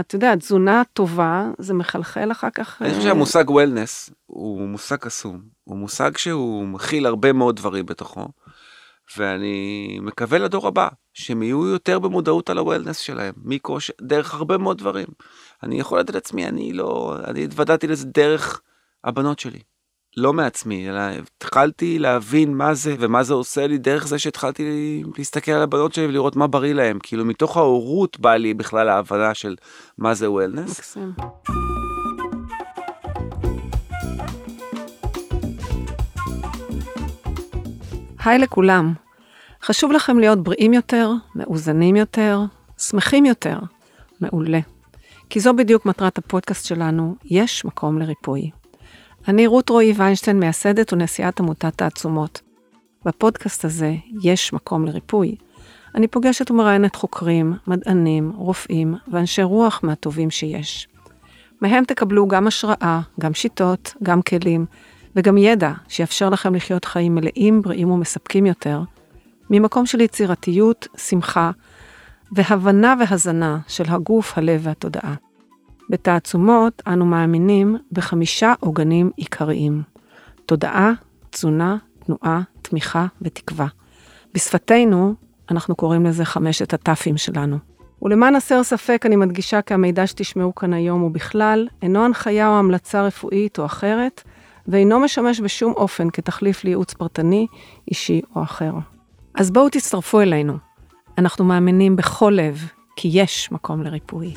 את יודעת, תזונה טובה, זה מחלחל אחר כך. אני חושב שהמושג וולנס הוא מושג קסום. הוא מושג שהוא מכיל הרבה מאוד דברים בתוכו, ואני מקווה לדור הבא, שהם יהיו יותר במודעות על הוולנס שלהם, דרך הרבה מאוד דברים. אני יכול לדעת לעצמי, אני התוודעתי לזה דרך הבנות שלי. לא מעצמי, אלא התחלתי להבין מה זה, ומה זה עושה לי דרך זה שהתחלתי להסתכל על הבנות שלי ולראות מה בריא להם. כאילו מתוך ההורות בא לי בכלל ההבנה של מה זה וולנס. מקסים. היי לכולם. חשוב לכם להיות בריאים יותר, מאוזנים יותר, שמחים יותר. מעולה. כי זו בדיוק מטרת הפודקאסט שלנו, יש מקום לריפוי. אני רות רואי ויינשטיין, מייסדת ונשיאת עמותת תעצומות. בפודקאסט הזה יש מקום לריפוי. אני פוגשת ומראיינת חוקרים, מדענים, רופאים ואנשי רוח מהטובים שיש. מהם תקבלו גם השראה, גם שיטות, גם כלים וגם ידע שיאפשר לכם לחיות חיים מלאים, בריאים ומספקים יותר, ממקום של יצירתיות, שמחה והבנה והזנה של הגוף, הלב והתודעה. בתעצומות אנו מאמינים ב5 עוגנים עיקריים. תודעה, תזונה, תנועה, תמיכה ותקווה. בשפתנו אנחנו קוראים לזה 5 התפים שלנו. ולמען הסר ספק אני מדגישה כי המידע שתשמעו כאן היום הוא בכלל, אינו הנחיה או המלצה רפואית או אחרת, ואינו משמש בשום אופן כתחליף לייעוץ פרטני, אישי או אחר. אז בואו תצטרפו אלינו. אנחנו מאמינים בכל לב כי יש מקום לריפוי.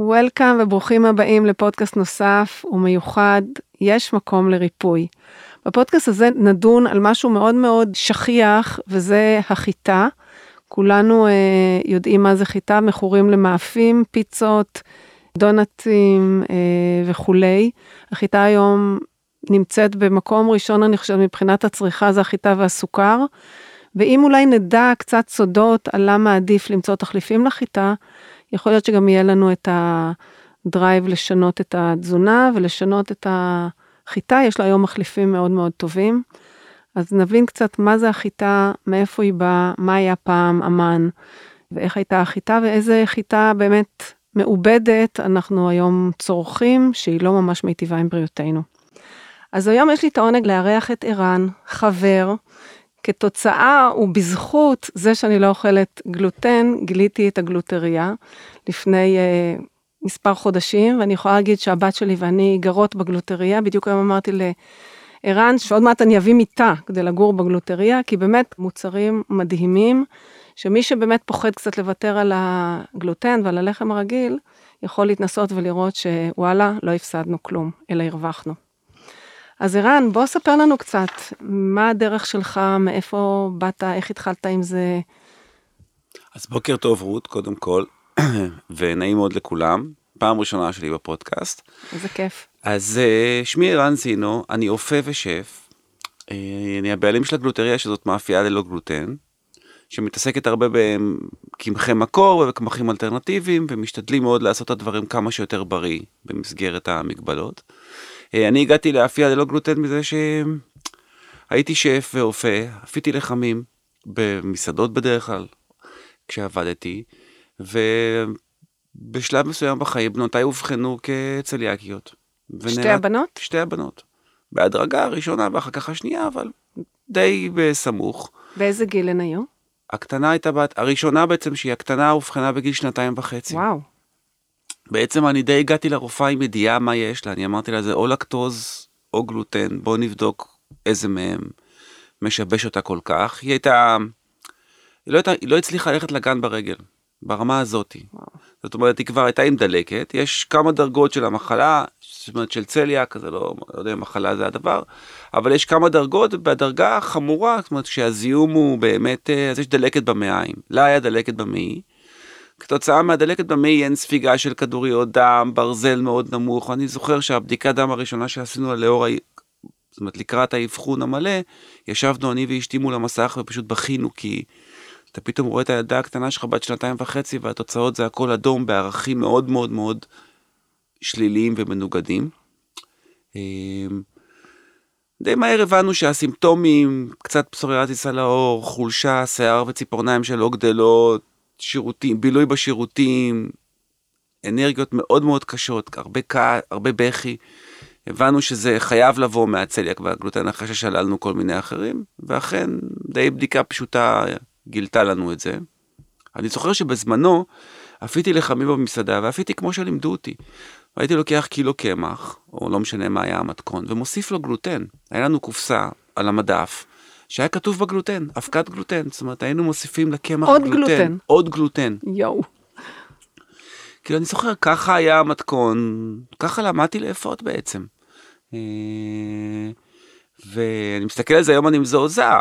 וולקאם וברוכים הבאים לפודקאסט נוסף ומיוחד, יש מקום לריפוי. בפודקאסט הזה נדון על משהו מאוד מאוד שכיח, וזה החיטה. כולנו יודעים מה זה חיטה, מכורים למאפים, פיצות, דונטים וכו'. החיטה היום נמצאת במקום ראשון, אני חושבת, מבחינת הצריכה, זה החיטה והסוכר. ואם אולי נדע קצת סודות על למה עדיף למצוא תחליפים לחיטה, יכול להיות שגם יהיה לנו את הדרייב לשנות את התזונה ולשנות את החיטה, יש לה היום מחליפים מאוד מאוד טובים, אז נבין קצת מה זה החיטה, מאיפה היא באה, מה היה פעם אמן, ואיך הייתה החיטה, ואיזה חיטה באמת מעובדת אנחנו היום צורכים, שהיא לא ממש מיטיבה עם בריאותנו. אז היום יש לי את העונג לארח את ערן, חבר, כתוצאה ובזכות זה שאני לא אוכלת גלוטן, גיליתי את הגלוטריה לפני מספר חודשים, ואני יכולה להגיד שהבת שלי ואני גרות בגלוטריה, בדיוק היום אמרתי לערן, שעוד מעט אני אביא מיטה כדי לגור בגלוטריה, כי באמת מוצרים מדהימים, שמי שבאמת פוחד קצת לוותר על הגלוטן ועל הלחם הרגיל, יכול להתנסות ולראות שוואלה, לא הפסדנו כלום, אלא הרווחנו. אז ערן, בוא ספר לנו קצת, מה הדרך שלך, מאיפה באת, איך התחלת עם זה? אז בוקר טוב רות, קודם כל, ונעים מאוד לכולם, פעם ראשונה שלי בפודקאסט. איזה כיף. אז שמי ערן זינו, אני אופה ושף, אני הבעלים של הגלוטריה, שזאת מאפייה ללא גלוטן, שמתעסקת הרבה בקמחי מקור וקמחים אלטרנטיביים, ומשתדלים מאוד לעשות את הדברים כמה שיותר בריא, במסגרת המגבלות. אני הגעתי לאפייה ללא גלוטן מזה שהייתי שף ואופה, אפיתי לחמים במסעדות בדרך כלל, כשעבדתי, ובשלב מסוים בחיים בנותיי הובחנו כצליאקיות. שתי הבנות? שתי הבנות. בהדרגה הראשונה ואחר כך השנייה, אבל די בסמוך. באיזה גיל הן היו? הקטנה הייתה בת, הראשונה בעצם שהיא הקטנה הובחנה בגיל 2.5. וואו. בעצם אני די הגעתי לרופאה עם ידיעה מה יש לה, אני אמרתי לה, זה או לקטוז או גלוטן, בוא נבדוק איזה מהם משבש אותה כל כך. היא הייתה, היא לא הצליחה ללכת לגן ברגל, ברמה הזאת. זאת אומרת, היא כבר הייתה עם דלקת, יש כמה דרגות של המחלה, זאת אומרת של צליה, כזה לא יודע, מחלה זה הדבר, אבל יש כמה דרגות, בדרגה חמורה, זאת אומרת שהזיהום הוא באמת, אז יש דלקת במעיים, לה היה דלקת במעי, כתוצאה מהדלקת במעי אין ספיגה של כדוריות דם, ברזל מאוד נמוך, אני זוכר שהבדיקת דם הראשונה שעשינו על לאור, זאת אומרת לקראת האבחון המלא, ישבנו אני ואשתי מול המסך ופשוט בכינו, כי אתה פתאום רואה את הידה הקטנה שלך בת 2.5, והתוצאות זה הכל אדום בערכים מאוד מאוד מאוד שליליים ומנוגדים. די מהר הבנו שהסימפטומים, קצת פסוריאטיס על האור, חולשה, שיער וציפורניים שלא גדלות, שירותים, בילוי בשירותים, אנרגיות מאוד מאוד קשות, הרבה בכי. הבנו שזה חייב לבוא מהצליאק והגלוטן, אחרי ששללנו כל מיני אחרים, ואכן די בדיקה פשוטה גילתה לנו את זה. אני זוכר שבזמנו אפיתי לחמים במסעדה, ואפיתי כמו שלימדו אותי. הייתי לוקח קילו קמח, או לא משנה מה היה המתכון, ומוסיף לו גלוטן. היה לנו קופסה על המדף, שהיה כתוב בגלוטן, הפקת גלוטן. זאת אומרת, היינו מוסיפים לקמח עוד גלוטן. עוד גלוטן. יאו. כאילו, אני זוכר, ככה היה המתכון, ככה למדתי לאפות בעצם. ואני מסתכל על זה, היום אני מזעזע,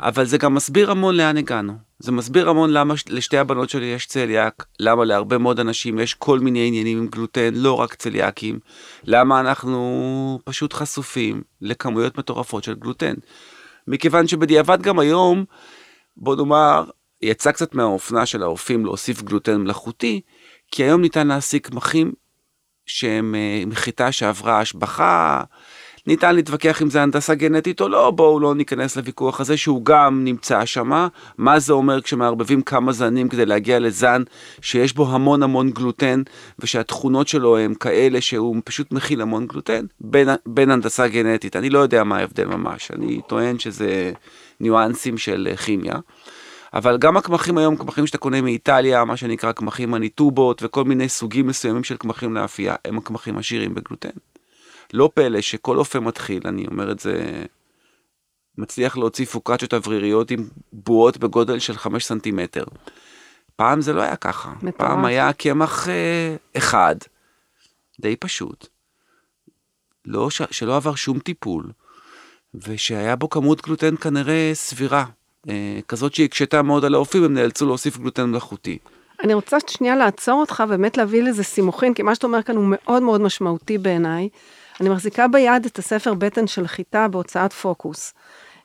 אבל זה גם מסביר המון לאן הגענו. זה מסביר המון למה לשתי הבנות שלי יש צליאק, למה להרבה מאוד אנשים יש כל מיני עניינים עם גלוטן, לא רק צליאקים, למה אנחנו פשוט חשופים לכמויות מטורפות של גלוטן. מכיוון שבדיעבד גם היום, בוא נאמר, יצא קצת מהאופנה של האופים להוסיף גלוטן מלאכותי, כי היום ניתן להשיג קמחים שהם מחיטה שעברה השבחה, ניתן להתווכח אם זה הנדסה גנטית או לא, בואו לא ניכנס לוויכוח הזה שהוא גם נמצא שמה, מה זה אומר כשמערבבים כמה זנים כדי להגיע לזן שיש בו המון המון גלוטן, ושהתכונות שלו הם כאלה שהוא פשוט מכיל המון גלוטן, בין הנדסה גנטית, אני לא יודע מה ההבדל ממש, אני טוען שזה ניואנסים של כימיה, אבל גם הקמחים היום, קמחים שאתה קונה מאיטליה, מה שנקרא קמחים הניטובות, וכל מיני סוגים מסוימים של קמחים לאפייה, הם הקמחים עשירים בגלוטן. לא פלא שכל אופה מתחיל, אני אומר את זה, מצליח להוציא פוקאצ'ות אווריריות עם בועות בגודל של 5 סנטימטר. פעם זה לא היה ככה. פעם היה קמח אחד, די פשוט, שלא עבר שום טיפול, ושהיה בו כמות גלוטן כנראה סבירה. כזאת שהיא קשתה מאוד על האופים, הם נאלצו להוסיף גלוטן מלאכותי. אני רוצה שנייה לעצור אותך, באמת להביא לזה סימוכין, כי מה שאתה אומר כאן הוא מאוד מאוד משמעותי בעיניי. אני מחזיקה ביד את הספר בטן של חיטה בהוצאת פוקוס.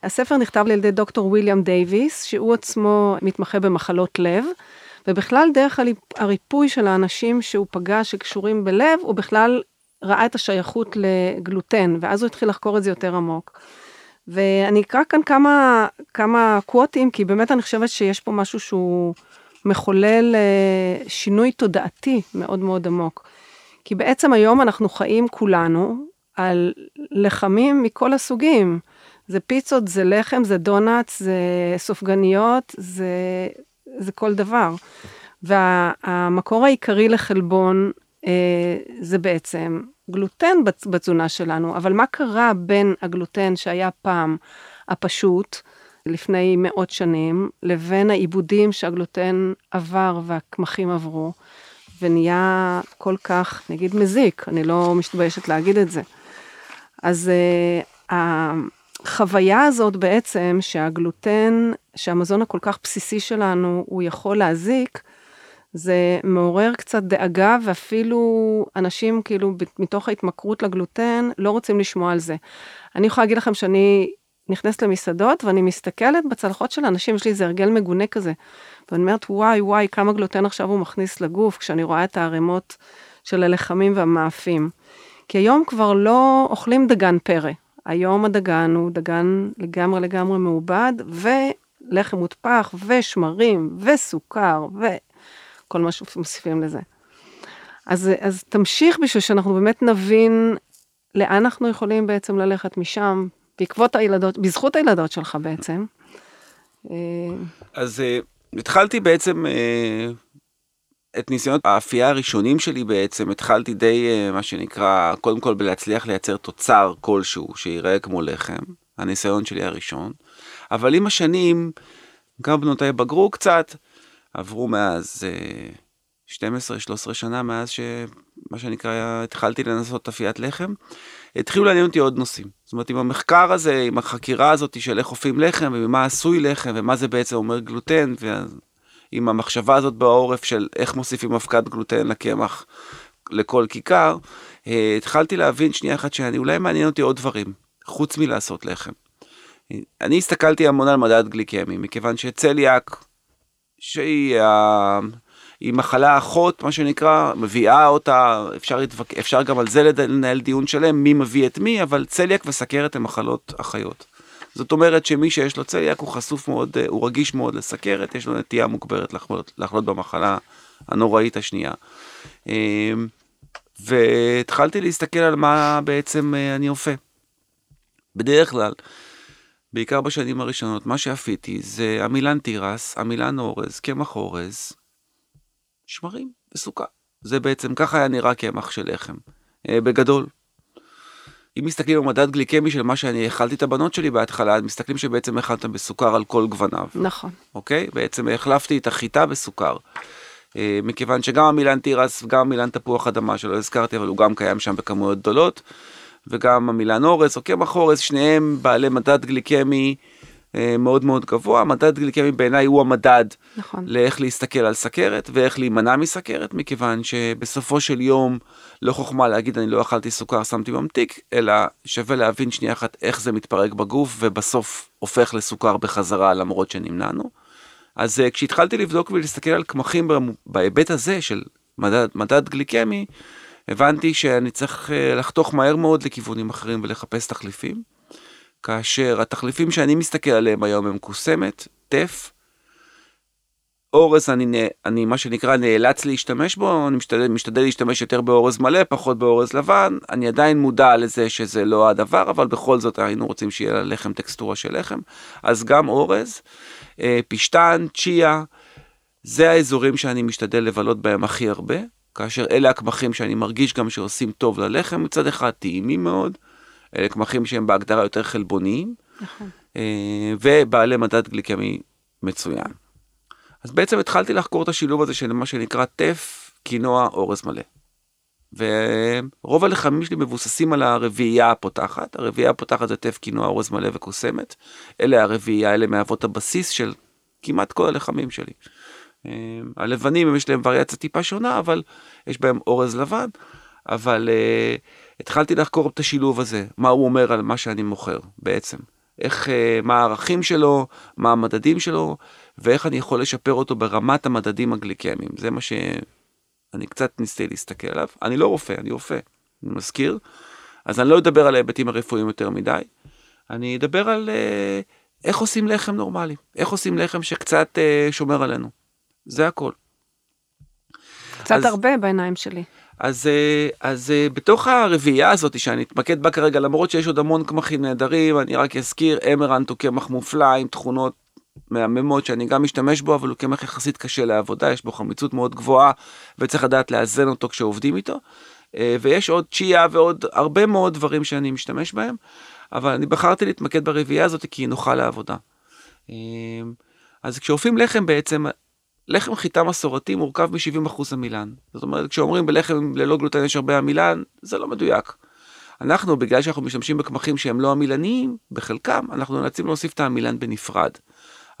הספר נכתב לילדי דוקטור וויליאם דייביס, שהוא עצמו מתמחה במחלות לב, ובכלל דרך הריפוי של האנשים שהוא פגש שקשורים בלב, הוא בכלל ראה את השייכות לגלוטן, ואז הוא התחיל לחקור את זה יותר עמוק. ואני אקרא כאן כמה קווטים, כי באמת אני חושבת שיש פה משהו שהוא מחולל שינוי תודעתי מאוד מאוד עמוק. כי בעצם היום אנחנו חיים כולנו על לחמים מכל הסוגים. זה פיצות, זה לחם, זה דונאץ, זה סופגניות, זה כל דבר. והמקור העיקרי לחלבון זה בעצם גלוטן בתזונה שלנו, אבל מה קרה בין הגלוטן שהיה פעם הפשוט, לפני מאות שנים, לבין העיבודים שהגלוטן עבר והקמחים עברו, ונהיה כל כך, נגיד, מזיק, אני לא משתביישת להגיד את זה. אז החוויה הזאת בעצם שהגלוטן, שהמזון הכל כך בסיסי שלנו, הוא יכול להזיק, זה מעורר קצת דאגה, ואפילו אנשים כאילו מתוך ההתמכרות לגלוטן לא רוצים לשמוע על זה. אני יכולה להגיד לכם שאני נכנסת למסעדות, ואני מסתכלת בצלחות של אנשים, יש לי איזה הרגל מגונה כזה, ואני אומרת, וואי, כמה גלוטן עכשיו הוא מכניס לגוף, כשאני רואה את הערימות של הלחמים והמאפים. כי היום כבר לא אוכלים דגן פרא. היום הדגן הוא דגן לגמרי מעובד, ולחם מוטפח, ושמרים, וסוכר, כל מה שמוסיפים לזה. אז תמשיך בשביל שאנחנו באמת נבין לאן אנחנו יכולים בעצם ללכת משם, בעקבות הילדות, בזכות הילדות שלך בעצם. אז התחלתי בעצם, את ניסיונות האפייה הראשונים שלי בעצם, התחלתי די מה שנקרא, קודם כל בלהצליח לייצר תוצר כלשהו, שיראה כמו לחם, הניסיון שלי הראשון. אבל עם השנים, גם בנותיי בגרו קצת, עברו מאז 12-13 שנה, מאז שמה שנקרא, התחלתי לנסות אפיית לחם, התחילו לעניין אותי עוד נושאים. זאת אומרת, עם המחקר הזה, עם החקירה הזאת של איך אופים לחם, ומה עשוי לחם, ומה זה בעצם אומר גלוטן, ועם המחשבה הזאת בעורף של איך מוסיפים הפקת גלוטן לקמח לכל כיכר, התחלתי להבין שנייה אחת שאולי מעניין אותי עוד דברים, חוץ מלעשות לחם. אני הסתכלתי המון על מדד גליקמי, מכיוון שצליאק, שהיא היא מחלה אחות, מה שנקרא, מביאה אותה, אפשר גם על זה לנהל דיון שלם, מי מביא את מי, אבל צליאק וסכרת הן מחלות אחיות. זאת אומרת שמי שיש לו צליאק הוא חשוף מאוד, הוא רגיש מאוד לסכרת, יש לו נטייה מוגברת לחלות במחלה הנוראית השנייה. והתחלתי להסתכל על מה בעצם אני אופה. בדרך כלל, בעיקר בשנים הראשונות, מה שאפיתי זה עמילן תירס, עמילן אורז, קמח אורז, שמרים וסוכה. זה בעצם, ככה היה נראה קמח של לחם, בגדול. אם מסתכלים על מדד גליקמי של מה שאני אכלתי את הבנות שלי בהתחלה, מסתכלים שבעצם אכלתם בסוכר על כל גווניו. נכון. אוקיי? בעצם החלפתי את החיטה בסוכר. מכיוון שגם עמילן תירס וגם עמילן תפוח אדמה שלא הזכרתי, אבל הוא גם קיים שם בכמויות גדולות. וגם המילן אורז או קמח אורז, שניהם בעלי מדד גליקמי מאוד מאוד גבוה. מדד גליקמי בעיניי הוא המדד לאיך להסתכל על סכרת ואיך להימנע מסכרת, מכיוון שבסופו של יום לא חוכמה להגיד אני לא אכלתי סוכר, שמתי ממתיק, אלא שווה להבין שנייה אחת איך זה מתפרק בגוף ובסוף הופך לסוכר בחזרה למרות שנמנענו. אז כשהתחלתי לבדוק ולהסתכל על קמחים בהיבט הזה של מדד גליקמי, הבנתי שאני צריך לחתוך מהר מאוד לכיוונים אחרים ולחפש תחליפים, כאשר התחליפים שאני מסתכל עליהם היום הם קוסמת, טף, אורז, אני מה שנקרא נאלץ להשתמש בו, אני משתדל להשתמש יותר באורז מלא, פחות באורז לבן, אני עדיין מודע לזה שזה לא הדבר, אבל בכל זאת היינו רוצים שיהיה ללחם טקסטורה של לחם, אז גם אורז, פשטן, צ'יה, זה האזורים שאני משתדל לבלות בהם הכי הרבה, כאשר אלה הקמחים שאני מרגיש גם שעושים טוב ללחם, מצד אחד טעימים מאוד, אלה קמחים שהם בהגדרה יותר חלבוניים, ובעלי מדד גליקמי מצוין. אז בעצם התחלתי לחקור את השילוב הזה של מה שנקרא טף, קינוע, אורז מלא. ורוב הלחמים שלי מבוססים על הרביעייה הפותחת, הרביעייה הפותחת זה טף, קינוע, אורז מלא וקוסמת, אלה הרביעייה, אלה מהוות הבסיס של כמעט כל הלחמים שלי. הלבנים יש להם וריאציה טיפה שונה, אבל יש בהם אורז לבן, אבל התחלתי לחקור את השילוב הזה, מה הוא אומר על מה שאני מוכר בעצם, איך, מה הערכים שלו, מה המדדים שלו, ואיך אני יכול לשפר אותו ברמת המדדים הגליקמיים, זה מה שאני קצת ניסיתי להסתכל עליו, אני לא רופא, אני רופא, אני מזכיר, אז אני לא אדבר על ההיבטים הרפואיים יותר מדי, אני אדבר על איך עושים לחם נורמלי, איך עושים לחם שקצת שומר עלינו, זה הכל. קצת אז, הרבה בעיניים שלי. אז בתוך הרביעייה הזאת שאני אתמקד בה כרגע, למרות שיש עוד המון קמחים נהדרים, אני רק אזכיר, אמרנט הוא קמח מופלא עם תכונות מהממות שאני גם משתמש בו, אבל הוא קמח יחסית קשה לעבודה, יש בו חמיצות מאוד גבוהה, וצריך לדעת לאזן אותו כשעובדים איתו, ויש עוד צ'יה ועוד הרבה מאוד דברים שאני משתמש בהם, אבל אני בחרתי להתמקד ברביעייה הזאת כי היא נוחה לעבודה. אז כשאופים לחם בעצם, לחם חיטה מסורתי מורכב מ-70% עמילן. זאת אומרת, כשאומרים בלחם ללא גלוטן יש הרבה עמילן, זה לא מדויק. אנחנו, בגלל שאנחנו משתמשים בקמחים שהם לא עמילניים, בחלקם, אנחנו נאלצים להוסיף את העמילן בנפרד.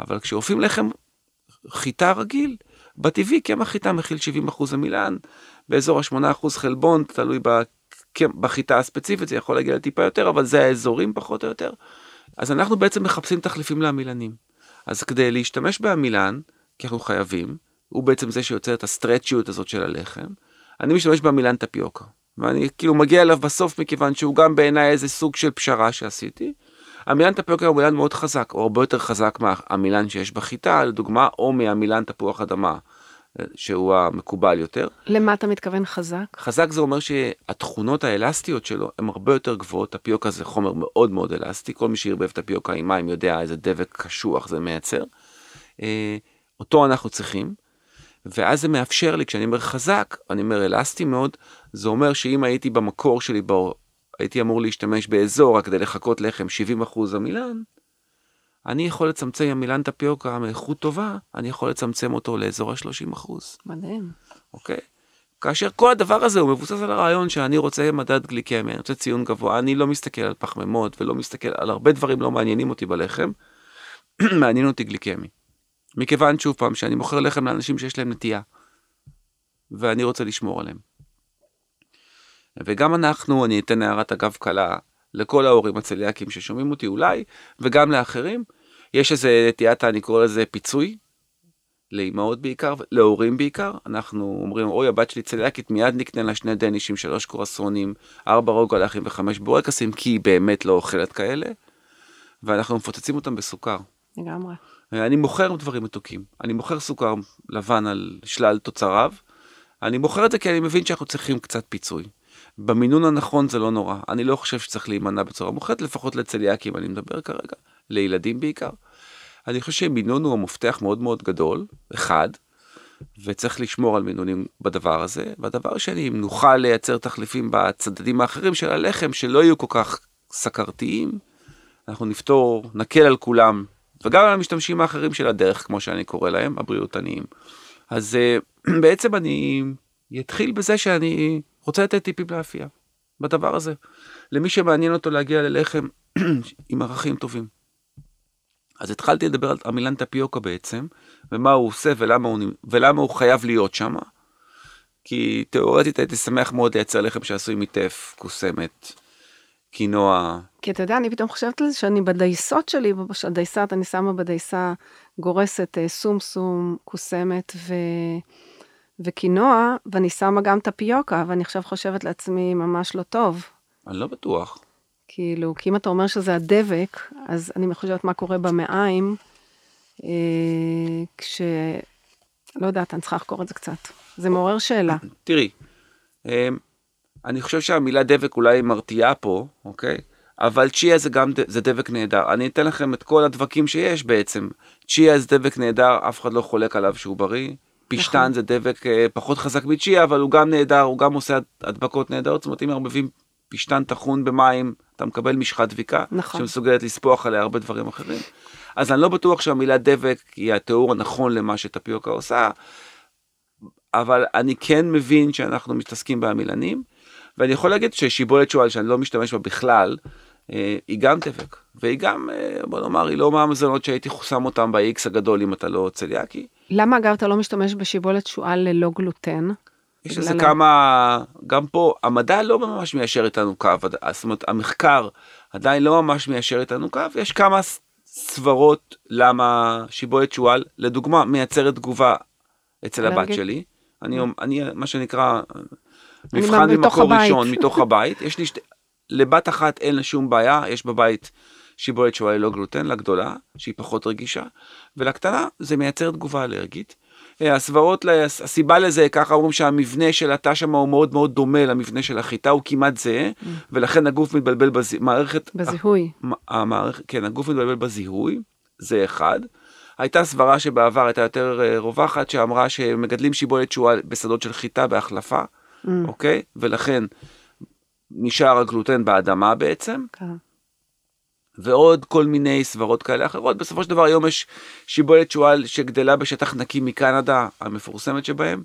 אבל כשאופים לחם חיטה רגיל, בטבעי קמח חיטה מכיל 70% עמילן, באזור ה-8% חלבון, תלוי בחיטה הספציפית, זה יכול להגיע לטיפה יותר, אבל זה האזורים פחות או יותר. אז אנחנו בעצם מחפשים תחליפים לעמילנים. אז כדי להשתמש בעמילן, כי אנחנו חייבים, הוא בעצם זה שיוצר את הסטרצ'יות הזאת של הלחם, אני משתמש במילן טפיוקה, ואני כאילו מגיע אליו בסוף מכיוון שהוא גם בעיניי איזה סוג של פשרה שעשיתי, המילן טפיוקה הוא מילן מאוד חזק, או הרבה יותר חזק מהמילן שיש בחיטה, לדוגמה, או מהמילן תפוח אדמה, שהוא המקובל יותר. למה אתה מתכוון חזק? חזק זה אומר שהתכונות האלסטיות שלו הן הרבה יותר גבוהות, טפיוקה זה חומר מאוד מאוד אלסטי, כל מי שערבב טפיוקה עם מים יודע איזה דבק קשוח זה מייצר. אותו אנחנו צריכים, ואז זה מאפשר לי, כשאני אומר חזק, אני אומר אלסטי מאוד, זה אומר שאם הייתי במקור שלי, הייתי אמור להשתמש באזור, רק כדי לחכות לחם 70% המילן, אני יכול לצמצם המילן טפיוקה, מאיכות טובה, אני יכול לצמצם אותו לאזור ה-30%. מדהים. אוקיי? כאשר כל הדבר הזה הוא מבוסס על הרעיון שאני רוצה מדד גליקמי, אני רוצה ציון גבוה, אני לא מסתכל על פחמימות, ולא מסתכל על הרבה דברים לא מעניינים אותי בלחם, מעניין אותי גליקמי. מכיוון שוב פעם שאני מוכר לחם לאנשים שיש להם נטייה, ואני רוצה לשמור עליהם. וגם אנחנו, אני אתן הערת אגב קלה לכל ההורים הצליאקים ששומעים אותי אולי, וגם לאחרים, יש איזה נטייתה, אני קורא לזה פיצוי, לאימהות בעיקר, להורים בעיקר, אנחנו אומרים, אוי, הבת שלי צליאקית, מיד נקנה לה 2 דנישים, 3 קורסונים, 4 רוגלחים ו5 בורקסים, כי היא באמת לא אוכלת כאלה, ואנחנו מפוצצים אותם בסוכר. לגמרי. אני מוכר דברים מתוקים, אני מוכר סוכר לבן על שלל תוצריו, אני מוכר את זה כי אני מבין שאנחנו צריכים קצת פיצוי. במינון הנכון זה לא נורא, אני לא חושב שצריך להימנע בצורה מוחלטת, לפחות לצליאקים, אני מדבר כרגע, לילדים בעיקר. אני חושב שמינון הוא המפתח מאוד מאוד גדול, אחד, וצריך לשמור על מינונים בדבר הזה, והדבר שני, אם נוכל לייצר תחליפים בצדדים האחרים של הלחם, שלא יהיו כל כך סכרתיים, אנחנו נפתור, נקל על כולם, וגם על המשתמשים האחרים של הדרך, כמו שאני קורא להם, הבריאותניים. אז בעצם אני אתחיל בזה שאני רוצה לתת טיפים לאפייה, בדבר הזה. למי שמעניין אותו להגיע ללחם עם ערכים טובים. אז התחלתי לדבר על המילן טפיוקה בעצם, ומה הוא עושה ולמה הוא חייב להיות שם, כי תיאורטית הייתי שמח מאוד לייצר לחם שעשוי מטף, קוסמת, קינוע. כי אתה יודע, אני פתאום חושבת על זה שאני בדייסות שלי, הדייסת, אני שמה בדייסה גורסת סומסום, קוסמת וקינוע, ואני שמה גם טפיוקה, ואני עכשיו חושבת לעצמי ממש לא טוב. אני לא בטוח. כאילו, כי אם אתה אומר שזה הדבק, אז אני חושבת מה קורה במעיים, לא יודעת, אני צריכה לחקור את זה קצת. זה מעורר שאלה. תראי, אני חושב שהמילה דבק אולי מרתיעה פה, אוקיי? אבל צ'יה זה גם, זה דבק נהדר. אני אתן לכם את כל הדבקים שיש בעצם. צ'יה זה דבק נהדר, אף אחד לא חולק עליו שהוא בריא. פשטן זה דבק פחות חזק מצ'יה, אבל הוא גם נהדר, הוא גם עושה הדבקות נהדרות, זאת אומרת, אם הרבבים פשטן תחון במים, אתה מקבל משחת דביקה, נכון. שמסוגלת לספוח עליה הרבה דברים אחרים. אז אני לא בטוח שהמילה דבק היא התיאור הנכון למה שטפיוקה עושה, אבל אני כן מבין שאנחנו מתעסקים במילנים, ואני יכול להגיד ששיבולת שואל שאני לא משתמש בה בכלל, היא גם דבק, והיא גם, בוא נאמר, היא לא מהמזונות שהייתי שם אותם ב-X הגדול אם אתה לא צליאקי. למה אגב אתה לא משתמש בשיבולת שואל ללא גלוטן? יש איזה כמה, גם פה, המדע לא ממש מיישר איתנו קו, זאת אומרת, המחקר עדיין לא ממש מיישר איתנו קו, יש כמה סברות למה שיבולת שועל, לדוגמה, מייצרת תגובה אצל הבת שלי, אני מה שנקרא, מבחן ממקור ראשון, מתוך הבית, יש לי, לבת אחת אין לה שום בעיה, יש בבית שיבולת שועל לא גלוטן, לגדולה, שהיא פחות רגישה, ולקטנה זה מייצר תגובה אלרגית, הסברות, הסיבה לזה, ככה אומרים שהמבנה של התא שם הוא מאוד מאוד דומה למבנה של החיטה, הוא כמעט זהה, ולכן הגוף מתבלבל בזיהוי. כן, הגוף מתבלבל בזיהוי, זה אחד. הייתה סברה שבעבר הייתה יותר רווחת, שאמרה שמגדלים שיבולת שועל בשדות של חיטה בהחלפה, אוקיי? ולכן נשאר הגלוטן באדמה בעצם. כן. ועוד כל מיני סברות כאלה אחרות. בסופו של דבר היום יש שיבולת שועל שגדלה בשטח נקי מקנדה, המפורסמת שבהם.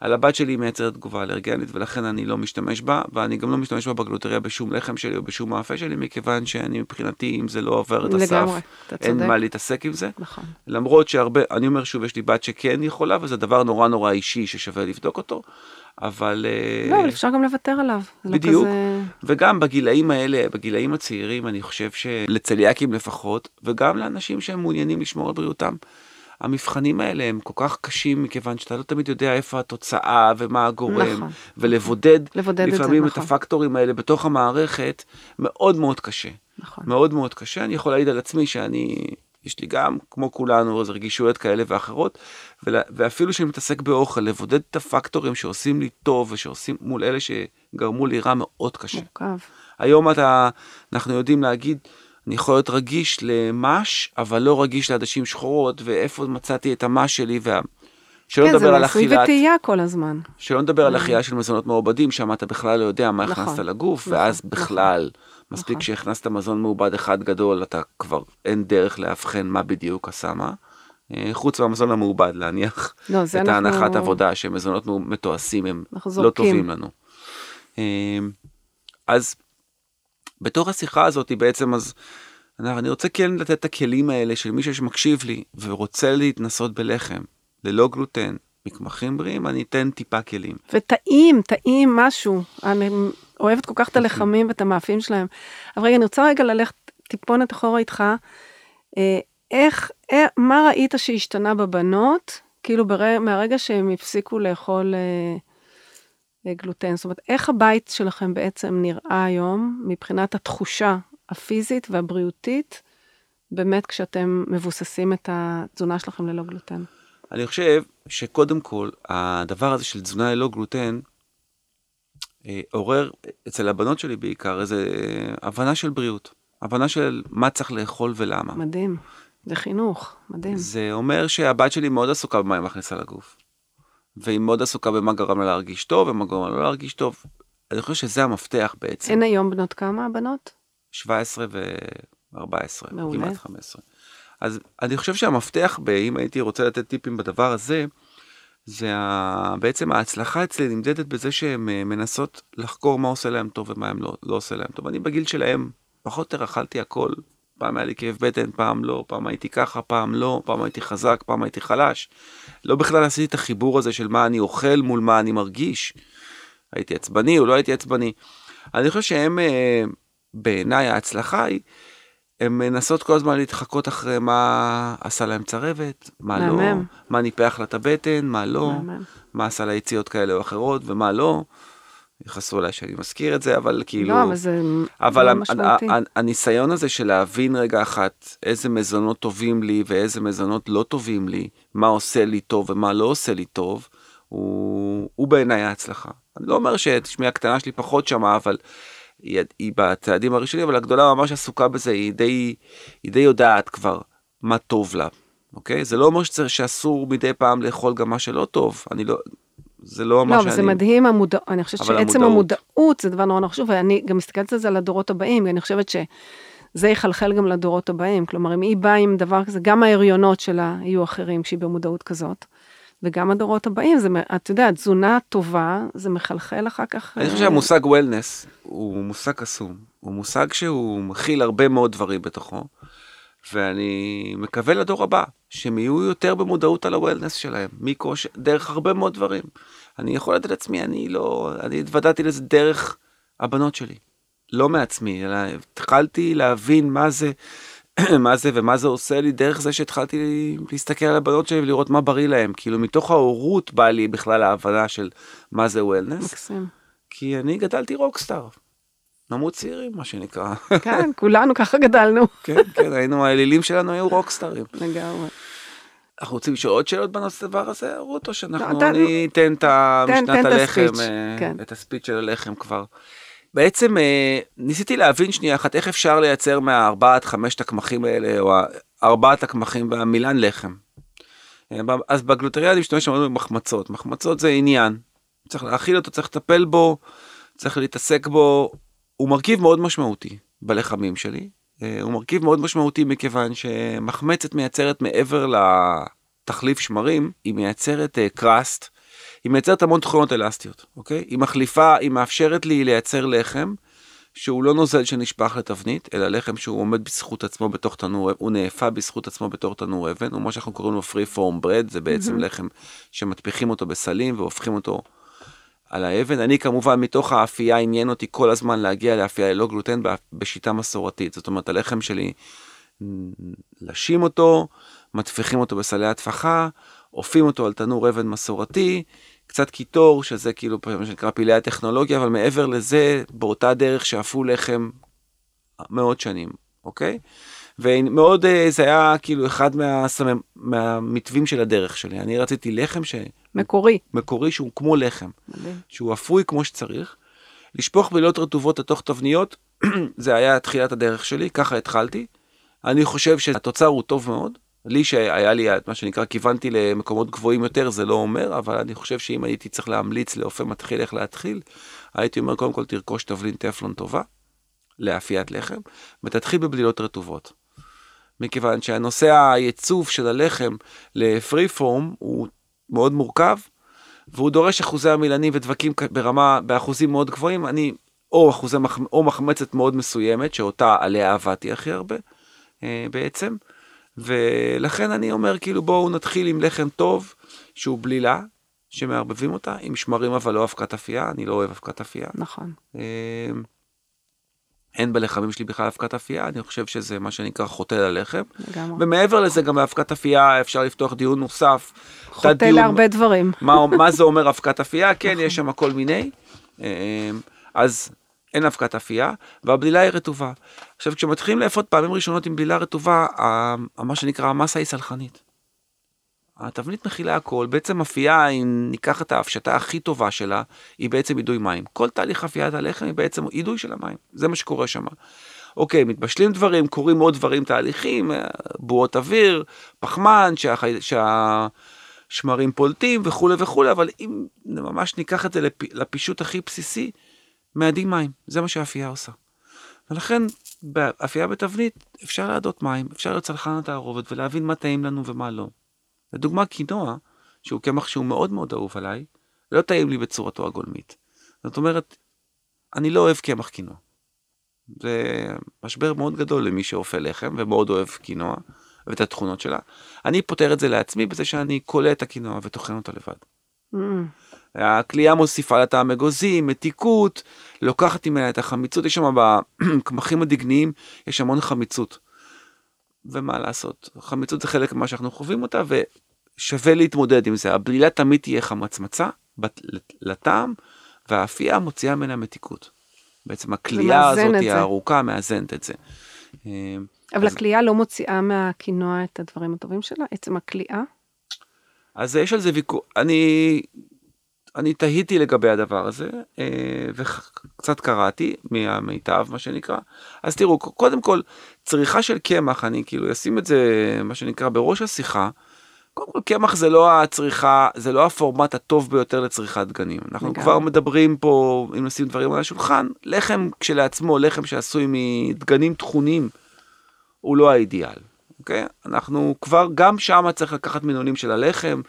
על הבת שלי מייצרת תגובה אלרגנית, ולכן אני לא משתמש בה, ואני גם לא משתמש בה בגלוטריה בשום לחם שלי או בשום מאפה שלי, מכיוון שאני מבחינתי, אם זה לא עובר את הסף, אין מה להתעסק עם זה. נכון. למרות שהרבה, אני אומר שוב, יש לי בת שכן יכולה, וזה דבר נורא נורא אישי ששווה לבדוק אותו, אבל... לא, אבל אפשר גם לוותר עליו. בדיוק. וגם בגילאים האלה, בגילאים הצעירים, אני חושב שלצליאקים לפחות, וגם לאנשים שהם מעוניינים לשמור על בריאותם, המבחנים האלה הם כל כך קשים, מכיוון שאתה לא תמיד יודע איפה התוצאה ומה הגורם, נכון. ולבודד לפעמים את הפקטורים האלה בתוך המערכת, מאוד מאוד קשה. נכון. מאוד מאוד קשה, אני יכול להעיד על עצמי שאני, יש לי גם, כמו כולנו, רגישויות כאלה ואחרות, ואפילו שאני מתעסק באוכל, לבודד את הפקטורים שעושים לי טוב, ושעושים מול אלה שגרמו לי רע מאוד קשה. מורכב. היום אנחנו יודעים להגיד, אני יכול להיות רגיש למש, אבל לא רגיש לעדשים שחורות, ואיפה מצאתי את המש שלי, שלא נדבר על אכילת... כן, זה מסוי ותאייה כל הזמן. שלא נדבר על אכילה של מזונות מעובדים, שם אתה בכלל לא יודע מה הכנסת לגוף, ואז בכלל, מספיק שהכנסת מזון מעובד אחד גדול, אתה כבר אין דרך להבחן מה בדיוק עשה מה, חוץ מהמזון המעובד, להניח את ההנחת עבודה, שמזונות מתועשים הם לא טובים לנו. אז... בתוך השיחה הזאת היא בעצם, אז אני רוצה כן לתת את הכלים האלה של מישהו שמקשיב לי ורוצה להתנסות בלחם, ללא גלוטן, מקמחים בריאים, אני אתן טיפה כלים. וטעים, טעים משהו. אני אוהבת כל כך את הלחמים ואת המאפים שלהם. אבל רגע, אני רוצה רגע ללכת טיפונת אחורה איתך. מה ראית שהשתנה בבנות כאילו מהרגע שהם הפסיקו לאכול גלוטן, זאת אומרת, איך הבית שלכם בעצם נראה היום, מבחינת התחושה הפיזית והבריאותית, באמת כשאתם מבוססים את התזונה שלכם ללא גלוטן? אני חושב שקודם כל, הדבר הזה של תזונה ללא גלוטן, עורר אצל הבנות שלי בעיקר, איזו הבנה של בריאות, הבנה של מה צריך לאכול ולמה. מדהים, זה חינוך, מדהים. זה אומר שהבת שלי מאוד עסוקה במה היא מכניסה לגוף, והיא מאוד עסוקה במה גרם לה להרגיש טוב, ומה גרם לה לא להרגיש טוב. אני חושב שזה המפתח בעצם. אין היום בנות כמה, הבנות? 17 ו-14, כמעט 15. אז אני חושב שהמפתח, אם הייתי רוצה לתת טיפים בדבר הזה, זה בעצם ההצלחה אצלי נמדדת בזה שהן מנסות לחקור מה עושה להם טוב ומה הם לא עושה להם טוב. אני בגיל שלהם פחות או יותר אכלתי הכל, פעם היה לי כאב בטן, פעם לא, פעם הייתי ככה, פעם לא, פעם הייתי חזק, פעם הייתי חלש. לא בכלל עשיתי את החיבור הזה של מה אני אוכל מול מה אני מרגיש. הייתי עצבני או לא הייתי עצבני. אני חושב שהם, בעיניי ההצלחה היא, הן מנסות כל הזמן להתחקות אחרי מה עשה להם צרבת, מה לא, מה ניפח לה את הבטן, מה לא, מה עשה לה יציאות כאלה או אחרות ומה לא. יחסו אולי שאני מזכיר את זה, אבל כאילו... לא, אבל זה משמעותי. אבל הניסיון הזה של להבין רגע אחת, איזה מזונות טובים לי ואיזה מזונות לא טובים לי, מה עושה לי טוב ומה לא עושה לי טוב, הוא בעיניי ההצלחה. אני לא אומר שתשמעי הקטנה שלי פחות שמה, אבל... היא בצעדים הראשונים, אבל הגדולה ממש עסוקה בזה, היא די יודעת כבר מה טוב לה, אוקיי? זה לא אומר שאסור מדי פעם לאכול גם מה שלא טוב, אני לא, זה לא מה שאני... לא, זה מדהים, אני חושבת שעצם המודעות זה דבר נורא נחשוב, ואני גם מסתכלת על זה לדורות הבאים, ואני חושבת שזה יחלחל גם לדורות הבאים, כלומר, אם היא באה עם דבר כזה, גם ההריונות שלה יהיו אחרים, כשהיא במודעות כזאת, וגם הדורות הבאים, את יודעת, תזונה טובה, זה מחלחל אחר כך. אני חושב שהמושג וולנס, הוא מושג קסום, הוא מושג שהוא מכיל הרבה מאוד דברים בתוכו, ואני מקווה לדור הבא, שהם יהיו יותר במודעות על הוולנס שלהם, מכושר, דרך הרבה מאוד דברים. אני יכול לדעת עצמי, אני התוודעתי לזה דרך הבנות שלי, לא מעצמי, אלא התחלתי להבין מה זה, מה זה ומה זה עושה לי, דרך זה שהתחלתי להסתכל על הבנות שלי ולראות מה בריא להם, כאילו מתוך ההורות בא לי בכלל ההבנה של מה זה וולנס. מקסים. כי אני גדלתי רוקסטאר, נמות צעירים מה שנקרא. כן, כולנו ככה גדלנו. כן, כן, האלילים שלנו היו רוקסטארים. לגמרי. אנחנו רוצים לשאול עוד שאלות בנושא דבר הזה, רות, או שאנחנו ניתן את משנת הלחם, את הספיץ' של הלחם כבר. בעצם ניסיתי להבין שנייה אחת, איך אפשר לייצר מהארבעת, חמשת הקמחים האלה, או ארבעת הקמחים במילן לחם. אז בגלוטריה אני משתמש מאוד במחמצות. מחמצות זה עניין. צריך להאכיל אותו, צריך לטפל בו, צריך להתעסק בו. הוא מרכיב מאוד משמעותי בלחמים שלי. הוא מרכיב מאוד משמעותי מכיוון שמחמצת מייצרת מעבר לתחליף שמרים, היא מייצרת קראסט, היא מייצרת המון תכונות אלסטיות, אוקיי? היא מחליפה, היא מאפשרת לי לייצר לחם, שהוא לא נוזל שנשפח לתבנית, אלא לחם שהוא עומד בזכות עצמו בתוך תנור אבן, הוא נאפה בזכות עצמו בתוך תנור אבן, ומה שאנחנו קוראים לו פרי פורם ברד, זה בעצם לחם שמטפיחים אותו בסלים, והופכים אותו על האבן. אני כמובן מתוך האפייה עניין אותי כל הזמן להגיע לאפייה ללא גלוטן בשיטה מסורתית, זאת אומרת הלחם שלי לשים אותו, מטפיחים אותו בסלי התפחה, עופים אותו על תנור אבן מסורתי, קצת קיטור, שזה כאילו מה שנקרא פעילי הטכנולוגיה, אבל מעבר לזה, באותה דרך שאפו לחם מאות שנים, אוקיי? ומאוד זה היה כאילו אחד מהמתווים של הדרך שלי. אני רציתי לחם מקורי. מקורי שהוא כמו לחם, שהוא אפוי כמו שצריך. לשפוך בלילות רטובות לתוך תבניות, זה היה תחילת הדרך שלי, ככה התחלתי. אני חושב שהתוצר הוא טוב מאוד. לי שהיה לי, מה שנקרא, כיוונתי למקומות גבוהים יותר, זה לא אומר, אבל אני חושב שאם הייתי צריך להמליץ לאופן מתחיל איך להתחיל, הייתי אומר, קודם כל תרכוש תבלין טפלון טובה, לאפיית לחם, ותתחיל בבלילות רטובות. מכיוון שהנושא הייצוב של הלחם לפרי פורם הוא מאוד מורכב, והוא דורש אחוזי המילנים ודבקים ברמה, באחוזים מאוד גבוהים, או מחמצת מאוד מסוימת, שאותה עליה עבדתי הכי הרבה, בעצם, ולכן אני אומר, כאילו בואו נתחיל עם לחם טוב, שהוא בלילה, שמערבבים אותה, עם שמרים אבל לא אבקת אפייה, אני לא אוהב אבקת אפייה. נכון. אין בלחמים שלי בכלל הפקת אפייה, אני חושב שזה מה שנקרא חוטא ללחם. ומעבר לזה, גם בהפקת אפייה אפשר לפתוח דיון נוסף. חוטא להרבה דברים. מה זה אומר הפקת אפייה? כן, יש שם כל מיני. אז אין הפקת אפייה, והבלילה היא רטובה. עכשיו, כשמתחילים לאפות פעמים ראשונות עם בלילה רטובה, מה שנקרא המסה היא סלחנית. התבנית מכילה הכל, בעצם אפייה, אם ניקח את ההפשטה הכי טובה שלה, היא בעצם עידוי מים. כל תהליך אפיית הלחם היא בעצם עידוי של המים, זה מה שקורה שם. אוקיי, מתבשלים דברים, קורים עוד דברים, תהליכים, בועות אוויר, פחמן, שהשמרים פולטים וכו' וכו', אבל אם ממש ניקח את זה לפישוט הכי בסיסי, מאדים מים, זה מה שהאפייה עושה. ולכן, באפייה בתבנית, אפשר להדות מים, אפשר להיות צלחן התערובת, ולהבין מה טעים לנו ומה לא. לדוגמה, קינוע, שהוא קמח שהוא מאוד מאוד אהוב עליי, לא טעים לי בצורתו הגולמית. זאת אומרת, אני לא אוהב קמח קינוע. זה משבר מאוד גדול למי שאופה לחם, ומאוד אוהב קינוע, ואת התכונות שלה. אני פותר את זה לעצמי, בזה שאני קולה את הקינוע וטוחן אותה לבד. הקלייה מוסיפה לטעם אגוזים, מתיקות, לוקחת ממנה את החמיצות, יש שם בקמחים הדגניים, יש המון חמיצות. ומה לעשות? חמיצות זה חלק ממה שאנחנו חווים אותה, ושווה להתמודד עם זה. הבלילה תמיד תהיה חמצמצה לטעם, והאפייה מוציאה מן המתיקות. בעצם הקלייה הזאת היא הארוכה, מאזנת את זה. אבל הקלייה לא מוציאה מהקינוע את הדברים הטובים שלה? עצם הקלייה? אז יש על זה ויכוח. אני תהיתי לגבי הדבר הזה, וקצת קראתי מהמיטב, מה שנקרא. אז תראו, קודם כל, צריכה של קמח, אני כאילו אשים את זה, מה שנקרא, בראש השיחה. קודם כל, קמח זה לא הצריכה, זה לא הפורמט הטוב ביותר לצריכת דגנים. אנחנו כבר מדברים פה, אם נשים דברים על השולחן, לחם כשלעצמו, לחם שעשוי מדגנים תכונים, הוא לא האידיאל. אוקיי? אנחנו כבר, גם שם צריך לקחת מינונים של הלחם,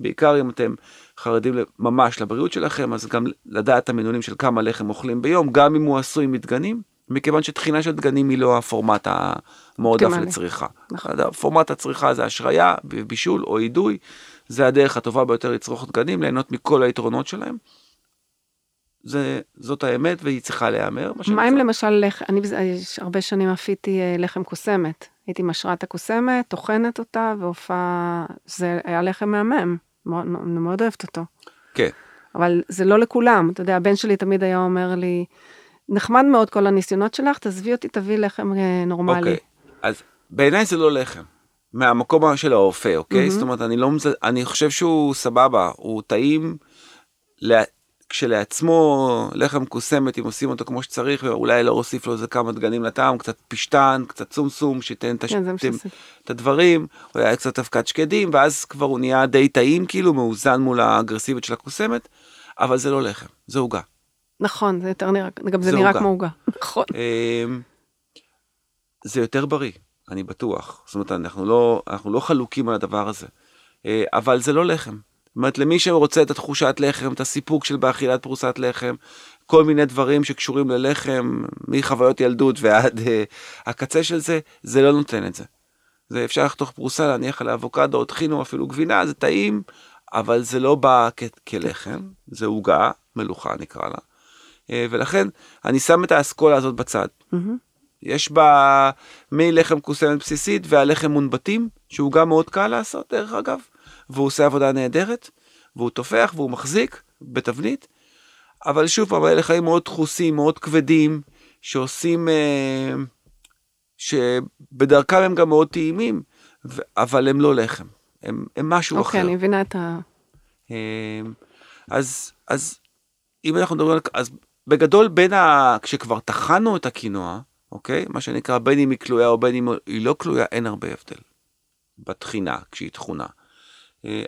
בעיקר אם אתם חרדים ממש לבריאות שלכם, אז גם לדעת המינונים של כמה לחם אוכלים ביום, גם אם הוא עשוי מדגנים, מכיוון שתחינה של דגנים היא לא הפורמט המועדף לצריכה. הפורמט הצריכה זה השריה, בישול או עידוי, זה הדרך הטובה ביותר לצרוך דגנים, ליהנות מכל היתרונות שלהם. זאת האמת, והיא צריכה להיאמר. מה אם למשל, אני הרבה שנים אפיתי לחם קוסמת, הייתי משרת הקוסמת, תוכנת אותה, והופעה, זה היה לחם מהמם. אני מאוד אוהבת אותו. כן. אבל זה לא לכולם. אתה יודע, הבן שלי תמיד היה אומר לי, נחמד מאוד כל הניסיונות שלך, תעזבי אותי, תביא לחם נורמלי. אוקיי, אז בעיניי זה לא לחם. מהמקום של האופה, אוקיי? זאת אומרת, אני חושב שהוא סבבה, הוא טעים, כשלעצמו לחם קוסמת, אם עושים אותו כמו שצריך, ואולי לא הוסיף לו איזה כמה דגנים לטעם, קצת פשטן, קצת סומסום, שתן את הדברים, אולי קצת הפקת שקדים, ואז כבר הוא נהיה די טעים, כאילו מאוזן מול האגרסיבית של הקוסמת, אבל זה לא לחם, זה הוגה. נכון, זה יותר נראה, גם זה נראה כמו הוגה. נכון. זה יותר בריא, אני בטוח. זאת אומרת, אנחנו לא חלוקים על הדבר הזה, אבל זה לא לחם. זאת אומרת, למי שרוצה את התחושת לחם, את הסיפוק של באכילת פרוסת לחם, כל מיני דברים שקשורים ללחם, מחוויות ילדות ועד הקצה של זה, זה לא נותן את זה. זה אפשר לחתוך פרוסה, להניח על האבוקדו, או תחינו, אפילו גבינה, זה טעים, אבל זה לא בא כלחם, זה הוגה, מלוכה נקרא לה, ולכן אני שם את האסכולה הזאת בצד. יש בה מלחם קוסמת בסיסית, והלחם מונבטים, שהוא גם מאוד קל לעשות, דרך אגב. והוא עושה עבודה נהדרת, והוא תופח, והוא מחזיק בתבנית, אבל שוב, אבל אלה חיים מאוד דחוסים, מאוד כבדים, שעושים, שבדרכם הם גם מאוד טעימים, אבל הם לא לחם, הם משהו אחר. אוקיי, אני מבינה את ה... אז אם אנחנו מדברים על... אז בגדול, כשכבר תחנו את הקינוע, אוקיי? מה שנקרא, בין אם היא כלויה או בין אם היא לא כלויה, אין הרבה הבדל. בתחינה, כשהיא תכונה.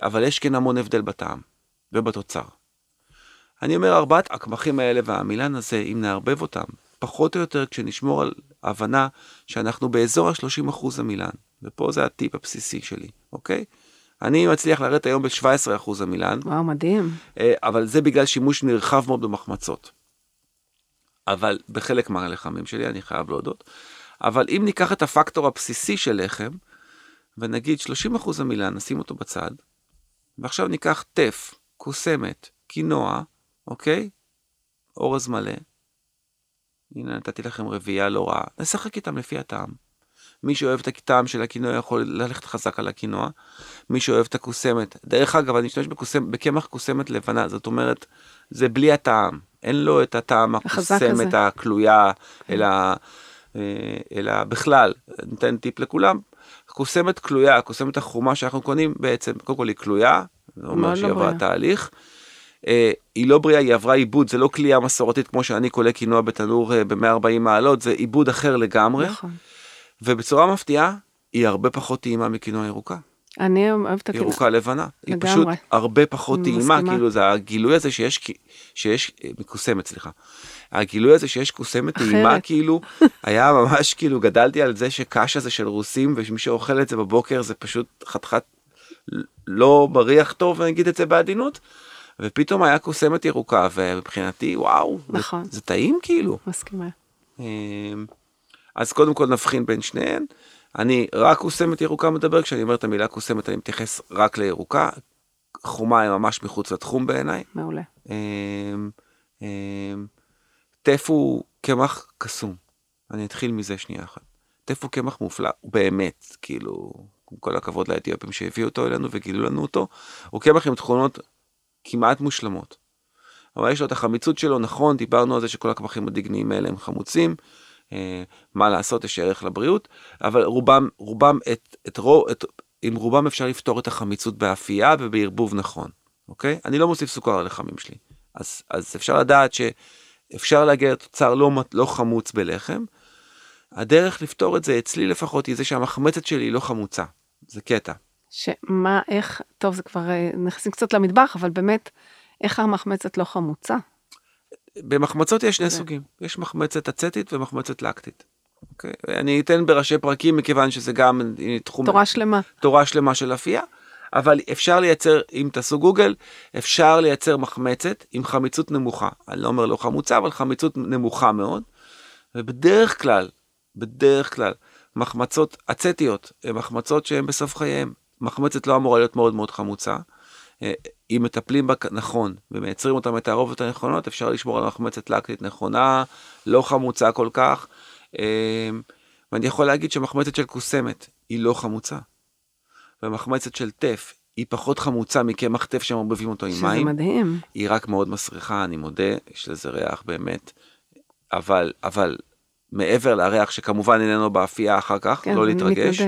אבל יש כן המון הבדל בטעם ובתוצר. אני אומר, ארבעת הקמחים האלה והמילן הזה, אם נערבב אותם, פחות או יותר כשנשמור על הבנה שאנחנו באזור ה-30% המילן, ופה זה הטיפ הבסיסי שלי, אוקיי? אני מצליח לרדת היום ב-17% המילן. וואו, מדהים. אבל זה בגלל שימוש נרחב מאוד במחמצות. אבל בחלק מהלחמים שלי, אני חייב להודות. אבל אם ניקח את הפקטור הבסיסי של לחם, ונגיד 30% המילן, נשים אותו בצד, ועכשיו ניקח טף, קוסמת, קינוע, אוקיי? אורז מלא, הנה נתתי לכם רביעייה לא רעה, נשחק איתם לפי הטעם. מי שאוהב את הטעם של הקינוע יכול ללכת חזק על הקינוע, מי שאוהב את הקוסמת, דרך אגב אני משתמש בקמח קוסמת לבנה, זאת אומרת זה בלי הטעם, אין לו את הטעם הקוסמת הכלויה, אלא בכלל, ניתן טיפ לכולם, קוסמת כלויה, הקוסמת החומה שאנחנו קונים בעצם, קודם כל היא כלויה, זה אומר שהיא עברה תהליך, היא לא בריאה, היא עברה עיבוד, זה לא כליה מסורתית כמו שאני קולה קינוע בתנור ב-140 מעלות, זה עיבוד אחר לגמרי, ובצורה מפתיעה, היא הרבה פחות טעימה מקינוע ירוקה. אני אוהבת הקינוע. ירוקה לבנה. היא פשוט הרבה פחות טעימה, כאילו זה הגילוי הזה שיש מקוסמת, סליחה. הגילוי הזה שיש קוסמת טעימה, כאילו, היה ממש, כאילו, גדלתי על זה שקש הזה של רוסים, ומי שאוכל את זה בבוקר, זה פשוט חתכת, לא מריח טוב, נגיד את זה בעדינות, ופתאום היה קוסמת ירוקה, ומבחינתי, וואו, זה טעים כאילו. מסכימה. אז קודם כל נבחין בין שניהן, אני רק קוסמת ירוקה מדבר, כשאני אומר את המילה קוסמת אני מתייחס רק לירוקה, חומה היא ממש מחוץ לתחום בעיניי. מעולה. טף הוא קמח קסום, אני אתחיל מזה שנייה אחת. טף הוא קמח מופלא, הוא באמת, כאילו, עם כל הכבוד לאתיופים שהביאו אותו אלינו וגילו לנו אותו, הוא קמח עם תכונות כמעט מושלמות. אבל יש לו את החמיצות שלו, נכון, דיברנו על זה שכל הקמחים הדגניים האלה הם חמוצים, מה לעשות, יש ערך לבריאות, אבל עם רובם אפשר לפתור את החמיצות באפייה ובערבוב נכון, אוקיי? אני לא מוסיף סוכר לחמים שלי, אז אפשר לדעת שאפשר להגיע לתוצר לא חמוץ בלחם, הדרך לפתור את זה אצלי לפחות היא זה שהמחמצת שלי היא לא חמוצה, זה קטע. שמה, איך, טוב זה כבר נכנסים קצת למטבח, אבל באמת, איך המחמצת לא חמוצה? במחמצות יש שני סוגים, יש מחמצת אצטית ומחמצת לקטית. אוקיי? אני אתן בראשי פרקים מכיוון שזה גם תחום... תורה שלמה של אפייה, אבל אפשר לייצר, אם תעשו גוגל, אפשר לייצר מחמצת עם חמיצות נמוכה. אני לא אומר לא חמוצה, אבל חמיצות נמוכה מאוד. ובדרך כלל, מחמצות אצטיות, מחמצות שהן בסוף חייהם. מחמצת לא אמורה להיות מאוד מאוד חמוצה. אם מטפלים בה נכון, ומייצרים אותם את הערובות הנכונות, אפשר לשמור על מחמצת לקטית נכונה, לא חמוצה כל כך, ואני יכול להגיד שמחמצת של קוסמת היא לא חמוצה, ומחמצת של טף היא פחות חמוצה מקמח טף שמרבבים אותו עם מים, מדהים. היא רק מאוד מסריחה, אני מודה, יש לזה ריח באמת, אבל מעבר לריח שכמובן איננו באפייה אחר כך, כן, לא להתרגש,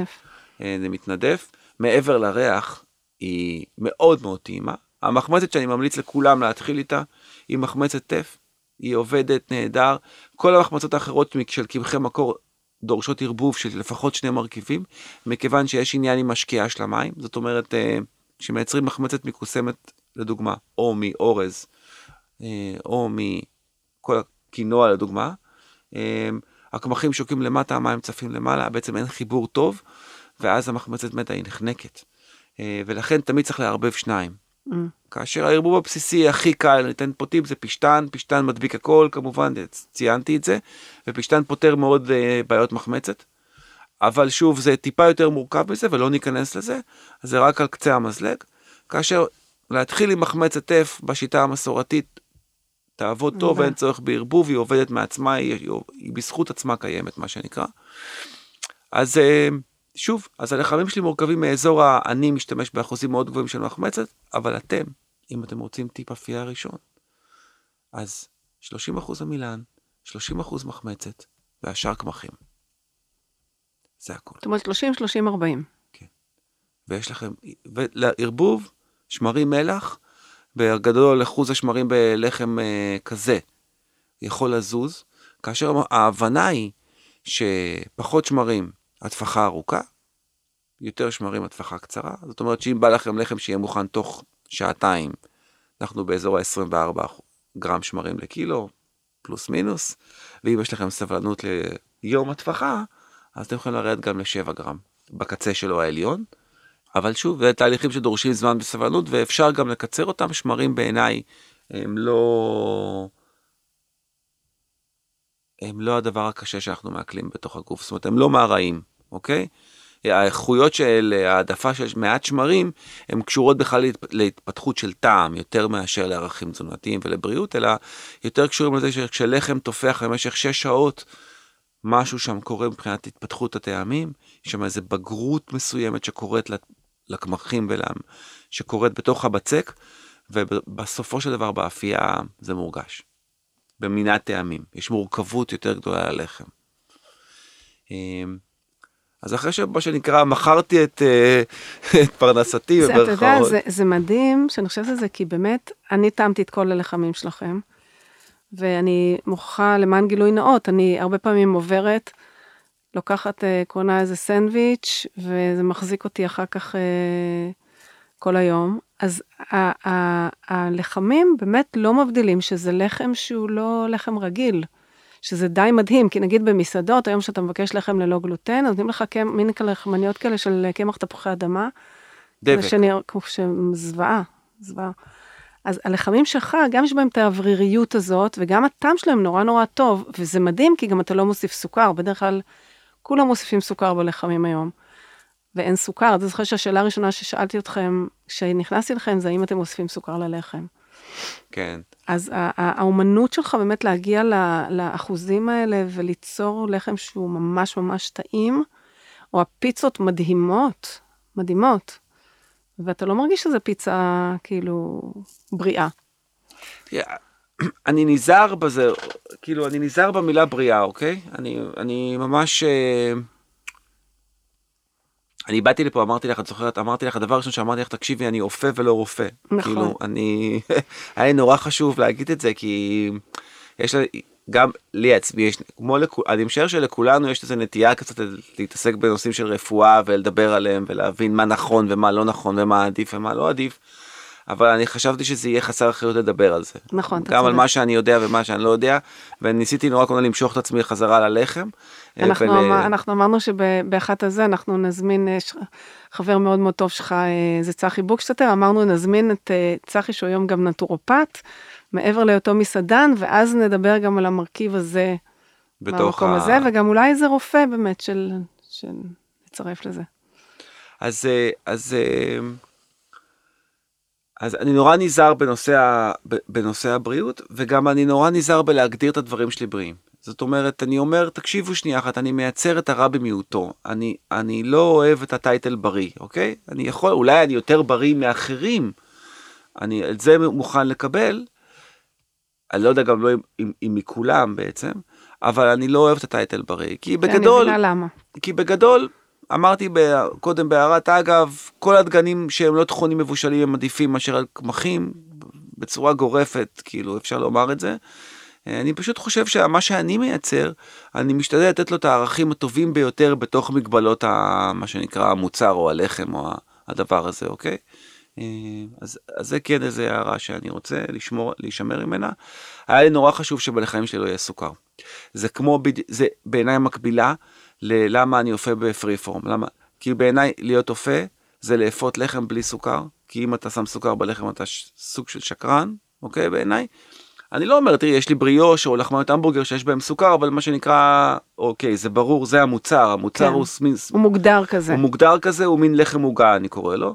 זה מתנדף, מעבר לריח, היא מאוד מאוד טעימה. המחמצת שאני ממליץ לכולם להתחיל איתה, היא מחמצת טף, היא עובדת נהדר, כל המחמצות האחרות של קמחי מקור דורשות ערבוב של לפחות שני מרכיבים, מכיוון שיש עניין עם השקיעה של המים, זאת אומרת, כשמייצרים מחמצת מקוסמת, לדוגמה, או מאורז, או מכל הקינוע לדוגמה, הקמחים שוקים למטה, המים צפים למעלה, בעצם אין חיבור טוב, ואז המחמצת מתה, היא נחנקת. ולכן תמיד צריך להרבב שניים. כאשר הערבוב הבסיסי הכי קל, ניתן פה טיפ, זה פשטן, פשטן מדביק הכל, כמובן, ציינתי את זה, ופשטן פותר מאוד בעיות מחמצת, אבל שוב, זה טיפה יותר מורכב מזה, ולא ניכנס לזה, אז זה רק על קצה המזלג, כאשר להתחיל עם מחמצת טף בשיטה המסורתית, תעבוד טוב, ואין צורך בערבוב, היא עובדת מעצמה, היא בזכות עצמה קיימת, מה שנקרא. אז... שוב, אז הלחמים שלי מורכבים מאזור אני משתמש באחוזים מאוד גבוהים של מחמצת, אבל אתם, אם אתם רוצים טיפ אפייה ראשון, אז 30% המילן, 30% מחמצת, והשאר קמחים. זה הכל. זאת אומרת, 30, 40. כן. ויש לכם, ולערבוב, שמרים מלח, בגדול אחוז השמרים בלחם כזה, יכול לזוז, כאשר ההבנה היא שפחות שמרים, התפחה ארוכה, יותר שמרים התפחה קצרה, זאת אומרת שאם בא לכם לחם שיהיה מוכן תוך שעתיים, אנחנו באזור ה-24 גרם שמרים לקילו, פלוס מינוס, ואם יש לכם סבלנות ליום התפחה, אז אתם יכולים לרדת גם ל-7 גרם, בקצה שלו העליון, אבל שוב, זה תהליכים שדורשים זמן בסבלנות, ואפשר גם לקצר אותם, שמרים בעיניי, הם לא הדבר הקשה שאנחנו מעכלים בתוך הגוף, זאת אומרת, הם לא מערעים, אוקיי? האיכויות של העדפה של מעט שמרים, הן קשורות בכלל להתפתחות של טעם, יותר מאשר לערכים תזונתיים ולבריאות, אלא יותר קשורים לזה שכשלחם תופח במשך 6 שעות, משהו שם קורה מבחינת התפתחות הטעמים, יש שם איזו בגרות מסוימת שקורית לקמחים ולעם, שקורית בתוך הבצק, ובסופו של דבר באפייה זה מורגש. במינת טעמים, יש מורכבות יותר גדולה ללחם. אז אחרי שמה שנקרא, מכרתי את פרנסתי וברכות. אתה יודע, זה מדהים שאני חושבת על זה, כי באמת, אני טעמתי את כל הלחמים שלכם, ואני מוכרחה למען גילוי נאות, אני הרבה פעמים עוברת, לוקחת, קונה איזה סנדוויץ', וזה מחזיק אותי אחר כך כל היום. אז הלחמים באמת לא מבדילים, שזה לחם שהוא לא לחם רגיל, שזה די מדהים, כי נגיד במסעדות, היום שאתה מבקש לחם ללא גלוטן, נותנים לך מין לחמניות כאלה של קמח תפוחי אדמה, דבק. שזוועה, זוועה. אז הלחמים שלך, גם יש בהם את האווריריות הזאת, וגם הטעם שלהם נורא נורא טוב, וזה מדהים, כי גם אתה לא מוסיף סוכר, בדרך כלל כולם מוסיפים סוכר בלחמים היום, ואין סוכר. אז זוכר שהשאלה הראשונה ששאלתי אתכם, כשנכנסתי לכם, זה האם אתם מוסיפים סוכר ללחם. כן. אז האומנות שלך באמת להגיע לאחוזים האלה, וליצור לחם שהוא ממש ממש טעים, או הפיצות מדהימות, מדהימות. ואתה לא מרגיש שזה פיצה כאילו בריאה. אני נזהר בזה, כאילו אני נזהר במילה בריאה, אוקיי? אני ממש... אני באתי לפה, אמרתי לך, את זוכרת, אמרתי לך, הדבר הראשון שאמרתי לך, תקשיבי, אני אופה ולא רופא. נכון. כאילו, היה לי נורא חשוב להגיד את זה, כי יש לי, גם לי עצמי, יש, כמו אני משער שלכולנו יש איזו נטייה קצת להתעסק בנושאים של רפואה, ולדבר עליהם, ולהבין מה נכון ומה לא נכון, ומה עדיף ומה לא עדיף, אבל אני חשבתי שזה יהיה חסר אחריות לדבר על זה. נכון. גם על מה שאני יודע ומה שאני לא יודע, וניסיתי נורא כמובן למשוך את עצמי חזרה ללחם. אנחנו אמרנו שבאחת הזה אנחנו נזמין, חבר מאוד מאוד טוב שלך, זה צחי בוקשטר, אמרנו נזמין את צחי שהוא היום גם נטורופט, מעבר לאותו מסעדן, ואז נדבר גם על המרכיב הזה, במקום הזה, וגם אולי איזה רופא באמת שנצרף לזה. אז אני נורא נזהר בנושא הבריאות, וגם אני נורא נזהר בלהגדיר את הדברים שלי בריאים. זאת אומרת, אני אומר, תקשיבו שנייה אחת, אני מייצר את הרע במיעוטו. אני לא אוהב את הטייטל בריא, אוקיי? אולי אני יותר בריא מאחרים, אני את זה מוכן לקבל, אני לא יודע גם לא אם מכולם בעצם, אבל אני לא אוהב את הטייטל בריא, כי בגדול... אני מבינה למה. כי בגדול... אמרתי קודם בהערת אגב, כל הדגנים שהם לא תכונים מבושלים הם עדיפים מאשר על קמחים, בצורה גורפת, כאילו אפשר לומר את זה. אני פשוט חושב שמה שאני מייצר, אני משתדל לתת לו את הערכים הטובים ביותר בתוך מגבלות מה שנקרא המוצר או הלחם או הדבר הזה, אוקיי? אז זה כן איזו הערה שאני רוצה להישמר ממנה. היה לי נורא חשוב שבלחיים שלי לא יהיה סוכר. זה כמו, זה בעיניי מקבילה, למה אני אופה בפריפורם, למה? כי בעיניי להיות אופה זה לאפות לחם בלי סוכר, כי אם אתה שם סוכר בלחם אתה סוג של שקרן, אוקיי, בעיניי. אני לא אומר, תראי, יש לי בריאוש או לחמניות המבורגר שיש בהם סוכר, אבל מה שנקרא, אוקיי, זה ברור, זה המוצר, המוצר הוא מין... הוא מוגדר כזה. הוא מוגדר כזה, הוא מין לחם מוגע, אני קורא לו.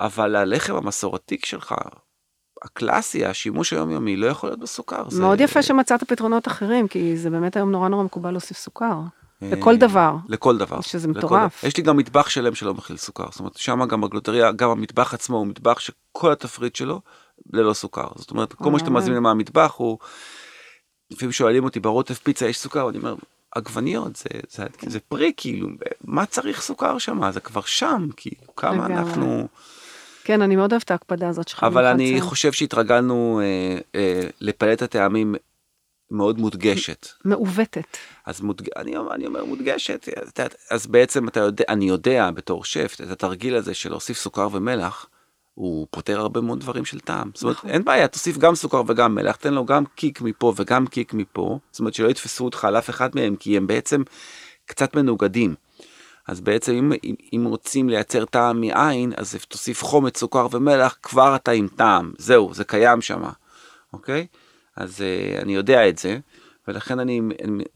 אבל הלחם המסורתי שלך, הקלאסי, השימוש היומיומי, לא יכול להיות בסוכר. מאוד יפה שמצאת פתרונות אחרים, כי זה באמת היום נורא נורא מקובל להוסיף סוכר. לכל דבר. לכל דבר. שזה מטורף. יש לי גם מטבח שלם שלא מכיל סוכר. זאת אומרת, שם גם בגלוטריה, גם המטבח עצמו הוא מטבח שכל התפריט שלו ללא סוכר. זאת אומרת, כל מה שאתה מזמין למה המטבח הוא, לפעמים שואלים אותי, ברוטף פיצה יש סוכר? אני אומר, עגבניות, זה פרי, כאילו, מה צריך סוכר שם? זה כבר שם, כאילו, כמה אנחנו... כן, אני מאוד אוהבת ההקפדה הזאת שלך. אבל אני חושב שהתרגלנו לפלט הטעמים מאוד מודגשת. מעוותת. אז אני אומר מודגשת, אז בעצם אני יודע בתור שף, את התרגיל הזה של להוסיף סוכר ומלח, הוא פותר הרבה מאוד דברים של טעם. זאת אומרת, אין בעיה, תוסיף גם סוכר וגם מלח, תן לו גם קיק מפה וגם קיק מפה, זאת אומרת שלא יתפסו אותך על אף אחד מהם, כי הם בעצם קצת מנוגדים. אז בעצם אם רוצים לייצר טעם מעין, אז תוסיף חומת סוכר ומלח, כבר אתה עם טעם, זהו, זה קיים שם, אוקיי? אז אני יודע את זה, ולכן אני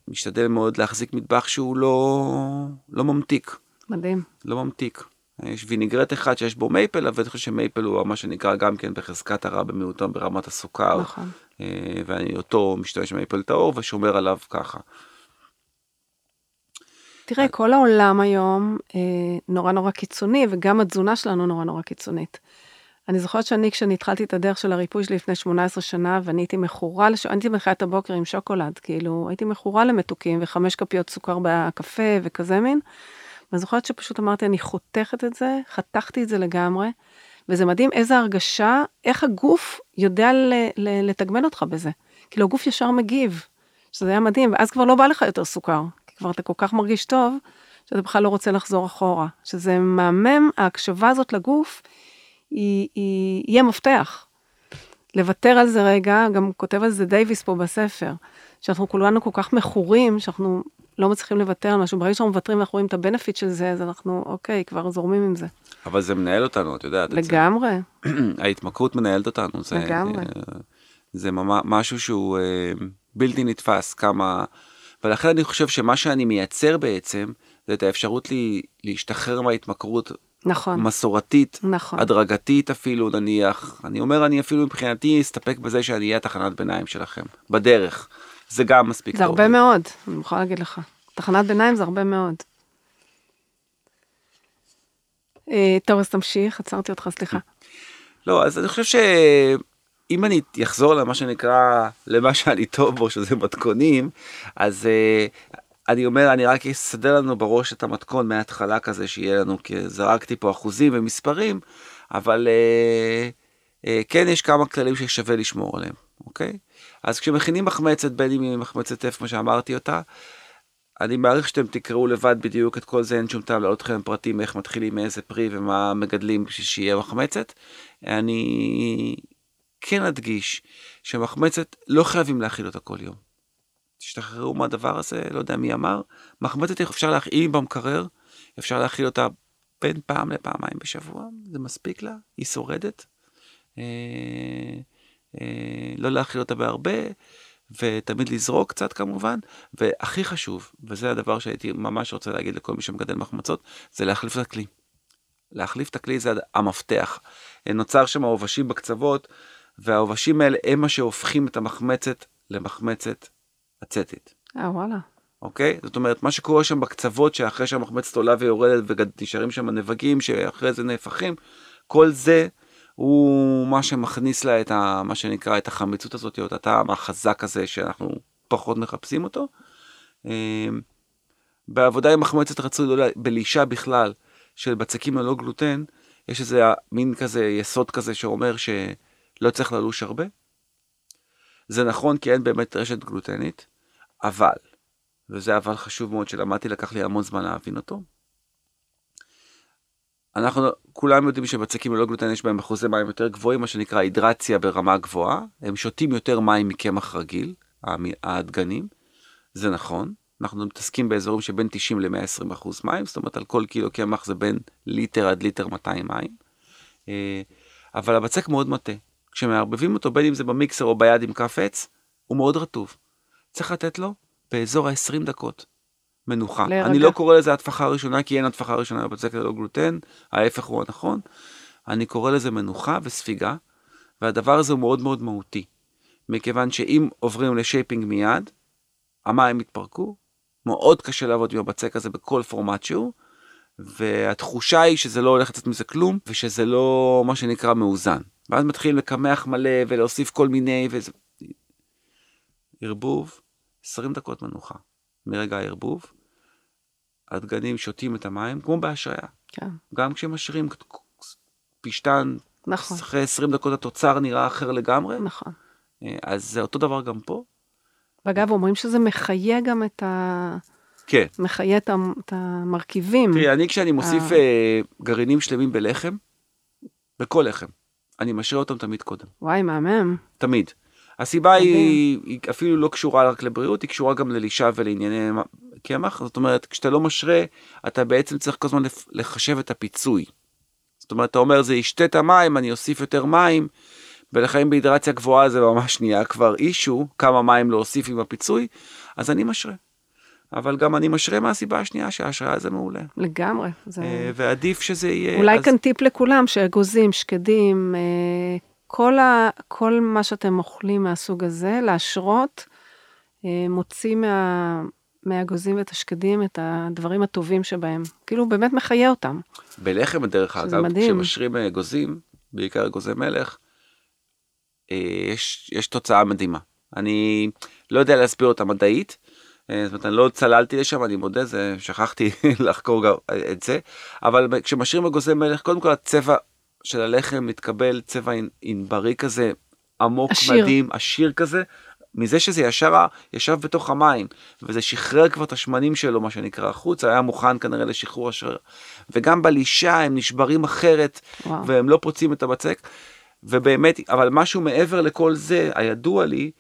משתדל מאוד להחזיק מטבח שהוא לא ממתיק. מדהים. לא ממתיק. יש ויניגרט אחד שיש בו מייפל, אבל אני חושב שמייפל הוא מה שנקרא גם כן בחזקת הרע במיעוטו ברמת הסוכר. נכון. ואני אותו משתמש מייפל טהור ושומר עליו ככה. תראה, כל העולם היום נורא נורא קיצוני, וגם התזונה שלנו נורא נורא קיצונית. אני זוכרת שאני, כשאני התחלתי את הדרך של הריפוי שלי לפני 18 שנה, ואני הייתי מכורה, הייתי מחיית הבוקר עם שוקולד, כאילו, הייתי מכורה למתוקים, ו5 כפיות סוכר בקפה וכזה מין. ואני זוכרת שפשוט אמרתי, אני חותכת את זה, חתכתי את זה לגמרי, וזה מדהים איזה הרגשה, איך הגוף יודע לתגמן אותך בזה. כאילו, הגוף ישר מגיב, שזה היה מדהים, ואז כבר לא בא לך יותר סוכר. כבר אתה כל כך מרגיש טוב, שאתה בכלל לא רוצה לחזור אחורה. שזה מהמם, ההקשבה הזאת לגוף, היא יהיה מפתח. לוותר על זה רגע, גם כותב על זה דייביס פה בספר, שאנחנו כולנו כל כך מחורים, שאנחנו לא מצליחים לוותר על משהו, ברגע שאנחנו מבטרים ואנחנו רואים את הבנפיט של זה, אז אנחנו, אוקיי, כבר זורמים עם זה. אבל זה מנהל אותנו, את יודעת. לגמרי. ההתמכרות מנהלת אותנו. לגמרי. זה משהו שהוא בלתי נתפס, כמה... ולכן אני חושב שמה שאני מייצר בעצם, זה את האפשרות לי להשתחרר מההתמכרות נכון. מסורתית, נכון. הדרגתית אפילו נניח. אני אומר, אני אפילו מבחינתי אסתפק בזה שאני אהיה תחנת ביניים שלכם, בדרך. זה גם מספיק טוב. זה הרבה מאוד, אני מוכרחה להגיד לך. תחנת ביניים זה הרבה מאוד. טוב, אז תמשיך, עצרתי אותך, סליחה. לא, אז אני חושב אם אני אחזור למה שנקרא, למה שאני טוב בו, שזה מתכונים, אז אני אומר, אני רק אסדר לנו בראש את המתכון מההתחלה כזה, שיהיה לנו, כי זרקתי פה אחוזים ומספרים, אבל כן יש כמה כללים ששווה לשמור עליהם, אוקיי? אז כשמכינים מחמצת, בין אם היא מחמצת טף, מה שאמרתי אותה, אני מעריך שאתם תקראו לבד בדיוק את כל זה, אין שום טעם לעוד לכם פרטים, איך מתחילים מאיזה פרי ומה מגדלים שיהיה מחמצת. אני... כן נדגיש שמחמצת לא חייבים להכיל אותה כל יום. תשתחררו מה הדבר הזה, לא יודע מי אמר. מחמצת אפשר להכיל במקרר, אפשר להכיל אותה בין פעם לפעמיים בשבוע, זה מספיק לה, היא שורדת. לא להכיל אותה בהרבה, ותמיד לזרוק קצת כמובן, והכי חשוב, וזה הדבר שהייתי ממש רוצה להגיד לכל מי שמגדל מחמצות, זה להחליף את הכלי. להחליף את הכלי זה המפתח. נוצר שם העובשים בקצוות, והעובשים האלה הם מה שהופכים את המחמצת למחמצת אצטית. וואלה. אוקיי? זאת אומרת, מה שקורה שם בקצוות, שאחרי שהמחמצת עולה ויורדת ונשארים שם הנבגים, שאחרי זה נהפכים, כל זה הוא מה שמכניס לה את מה שנקרא את החמיצות הזאת, או את הטעם החזק הזה שאנחנו פחות מחפשים אותו. בעבודה עם מחמצת רצוי בלישה בכלל, של בצקים הלא גלוטן, יש איזה מין כזה יסוד כזה שאומר ש... לא צריך ללוש הרבה. זה נכון כי אין באמת רשת גלוטנית, אבל, וזה אבל חשוב מאוד שלמדתי, לקח לי המון זמן להבין אותו. אנחנו כולם יודעים שבצקים ללא גלוטן יש בהם אחוזי מים יותר גבוהים, מה שנקרא הידרציה ברמה גבוהה, הם שותים יותר מים מקמח רגיל, הדגנים, זה נכון, אנחנו מתעסקים באזורים שבין 90 ל-120% מים, זאת אומרת על כל קילו קמח זה בין ליטר עד ליטר 200 מים, אבל הבצק מאוד מטה. כשמערבבים אותו, בין אם זה במיקסר או ביד עם כף עץ, הוא מאוד רטוב. צריך לתת לו באזור ה-20 דקות מנוחה. אני לא קורא לזה התפחה הראשונה, כי אין התפחה הראשונה בצק ללא גלוטן, ההפך הוא הנכון. אני קורא לזה מנוחה וספיגה, והדבר הזה הוא מאוד מאוד מהותי. מכיוון שאם עוברים לשייפינג מיד, המים יתפרקו, מאוד קשה לעבוד עם הבצק הזה בכל פורמט שהוא, והתחושה היא שזה לא הולך לצאת מזה כלום, ושזה לא מה שנקרא מאוזן. ואז מתחילים לקמח מלא ולהוסיף כל מיני, וזה... ערבוב, 20 דקות מנוחה. מרגע הערבוב, הדגנים שותים את המים, כמו בהשריה. כן. גם כשמשרים פשטן, נכון. אחרי 20 דקות התוצר נראה אחר לגמרי. נכון. אז זה אותו דבר גם פה. ואגב, אומרים שזה מחיה גם את ה... כן. מחיה את המרכיבים. תראי, אני כשאני מוסיף גרעינים שלמים בלחם, בכל לחם, אני משאיר אותם תמיד קודם. וואי, מהמם. תמיד. הסיבה היא אפילו לא קשורה רק לבריאות, היא קשורה גם ללישה ולענייני קמח. זאת אומרת, כשאתה לא משרה, אתה בעצם צריך כל הזמן לחשב את הפיצוי. זאת אומרת, אתה אומר, זה ישתה את המים, אני אוסיף יותר מים, ולחיים בהידרציה גבוהה זה ממש נהיה כבר אישו, כמה מים להוסיף עם הפיצוי, אז אני משרה. אבל גם אני משרה מהסיבה השנייה, שההשראה זה מעולה. לגמרי. ועדיף שזה יהיה... אולי כאן טיפ לכולם, שאגוזים, שקדים, כל מה שאתם אוכלים מהסוג הזה, להשרות, מוציא מהאגוזים ואת השקדים, את הדברים הטובים שבהם. כאילו, באמת מחיה אותם. בלחם, דרך אגב, כשמשרים אגוזים, בעיקר אגוזי מלך, יש תוצאה מדהימה. אני לא יודע להסביר אותה מדעית, זאת אומרת, אני לא צללתי לשם, אני מודה, שכחתי לחקור את זה, אבל כשמשאירים אגוזי מלך, קודם כל הצבע של הלחם מתקבל, צבע ענברי כזה, עמוק, מדהים, עשיר כזה, מזה שזה ישב בתוך המים, וזה שחרר כבר את השמנים שלו, מה שנקרא החוץ, היה מוכן כנראה לשחרור השריר, וגם בלישה הם נשברים אחרת, וואו. והם לא פוצעים את הבצק, ובאמת, אבל משהו מעבר לכל זה, הידוע לי,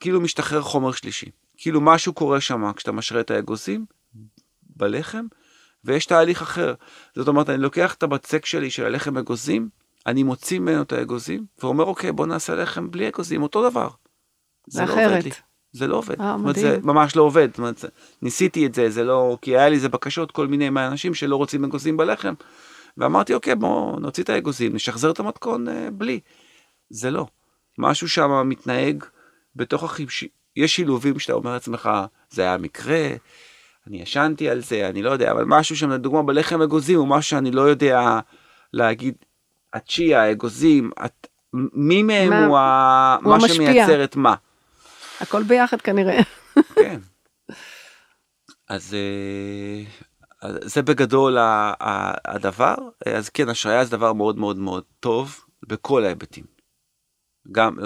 כאילו משתחרר חומר שלישי. כאילו משהו קורה שם, כשאתה משרה את האגוזים, בלחם, ויש תהליך אחר. זאת אומרת, אני לוקח את הבצק שלי של הלחם אגוזים, אני מוציא ממנו את האגוזים, ואומר, אוקיי, בוא נעשה לחם בלי אגוזים, אותו דבר. זה אחרת. לא עובד לי. זה לא עובד. אומרת, זה ממש לא עובד. אומרת, ניסיתי את זה, זה לא... כי היה לי זה בקשות, כל מיני מהאנשים שלא רוצים אגוזים בלחם. ואמרתי, אוקיי, בוא נוציא את האגוזים, נשחזר את המתכון בלי. זה לא. משהו שם מתנהג בתוך החיפשי. יש שילובים שאתה אומר לעצמך, זה היה מקרה, אני ישנתי על זה, אני לא יודע, אבל משהו שם, לדוגמה, בלחם אגוזים, הוא משהו שאני לא יודע להגיד, הצ'יה, אגוזים, מי מהם הוא מה שמייצר את מה. הכל ביחד כנראה. כן. אז זה בגדול הדבר, אז כן, השראה זה דבר מאוד מאוד מאוד טוב, בכל ההיבטים.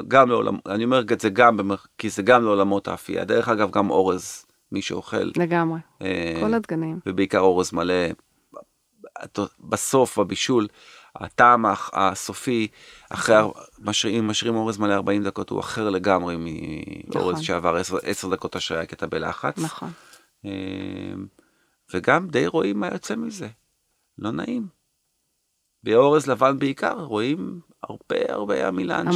גם לעולמות, אני אומר את זה גם, כי זה גם לעולמות האפייה, דרך אגב גם אורז, מי שאוכל. לגמרי, כל הדגנים. ובעיקר אורז מלא, בסוף, בבישול, הטעם הסופי, משרים אורז מלא 40 דקות, הוא אחר לגמרי מאורז שעבר 10 דקות השעה, כי אתה בלחץ. נכון. וגם די רואים מה יוצא מזה, לא נעים. באורז לבן בעיקר, רואים הרבה המילן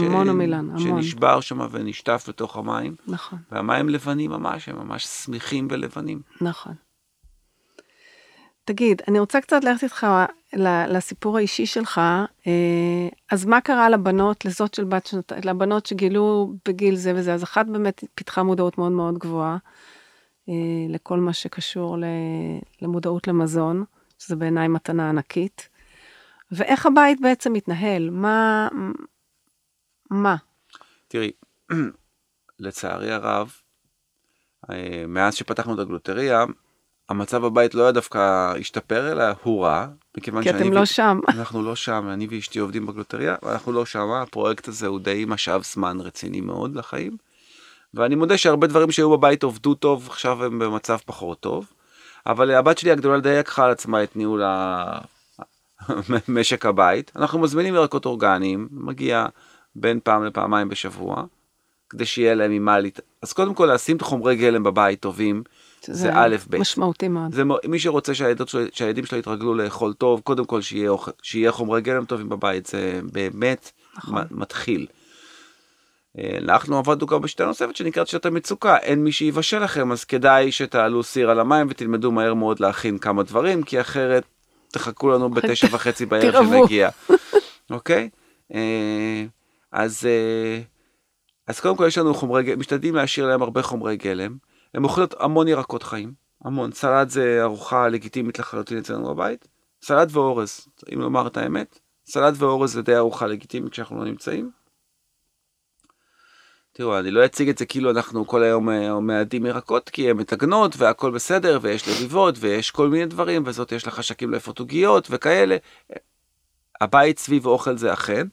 שנשבר שם ונשטף לתוך המים. נכון. והמים לבנים ממש, הם ממש סמיכים ולבנים. נכון. תגיד, אני רוצה קצת ללכת איתך לסיפור האישי שלך, אז מה קרה לבנות, לזאת של בת שנתיים, לבנות שגילו בגיל זה וזה, אז אחת באמת פיתחה מודעות מאוד מאוד גבוהה, לכל מה שקשור למודעות למזון, שזה בעיניי מתנה ענקית, ואיך הבית בעצם מתנהל? מה? תראי, לצערי הרב, מאז שפתחנו את הגלוטריה, המצב הבית לא היה דווקא השתפר, אלא הוא רע, מכיוון שאני... כי אתם לא שם. אנחנו לא שם, אני ואשתי עובדים בגלוטריה, ואנחנו לא שם, הפרויקט הזה הוא די משאב זמן רציני מאוד לחיים, ואני מודה שהרבה דברים שהיו בבית עובדו טוב, עכשיו הם במצב פחות טוב, אבל הבת שלי הגדולה די לקחה על עצמה את ניהול משק הבית. אנחנו מזמינים ירקות אורגניים, מגיע בין פעם לפעמיים בשבוע, כדי שיהיה להם עם מה אז קודם כל, לשים את חומרי גלם בבית טובים, זה א' ב'. משמעותי מאוד. מי שרוצה שהילדים שלו יתרגלו לאכול טוב, קודם כל שיהיה חומרי גלם טובים בבית, זה באמת מתחיל. אנחנו עבדנו גם בשיטה נוספת שנקראת שיטת המצוקה, אין מי שיבשל לכם, אז כדאי שתעלו סיר על המים ותלמדו מהר מאוד להכין כמה דברים, כי אחרת תחכו לנו 9:30 בערב שנגיע. אוקיי? אז קודם כל יש לנו חומרי גלם, משתדלים להשאיר להם הרבה חומרי גלם, הם אוכלות המון ירקות חיים, המון, סלט זה ארוחה לגיטימית לחלוטין אצלנו בבית, סלט ואורז, אם לומר את האמת, סלט ואורז זה די ארוחה לגיטימית כשאנחנו לא נמצאים. תראו, אני לא אציג את זה כאילו אנחנו כל היום מעדים ירקות, כי הן מתגנות והכל בסדר, ויש לביבות, ויש כל מיני דברים, וזאת יש לחשקים לפורטוגיות וכאלה. הבית סביב אוכל זה אכן,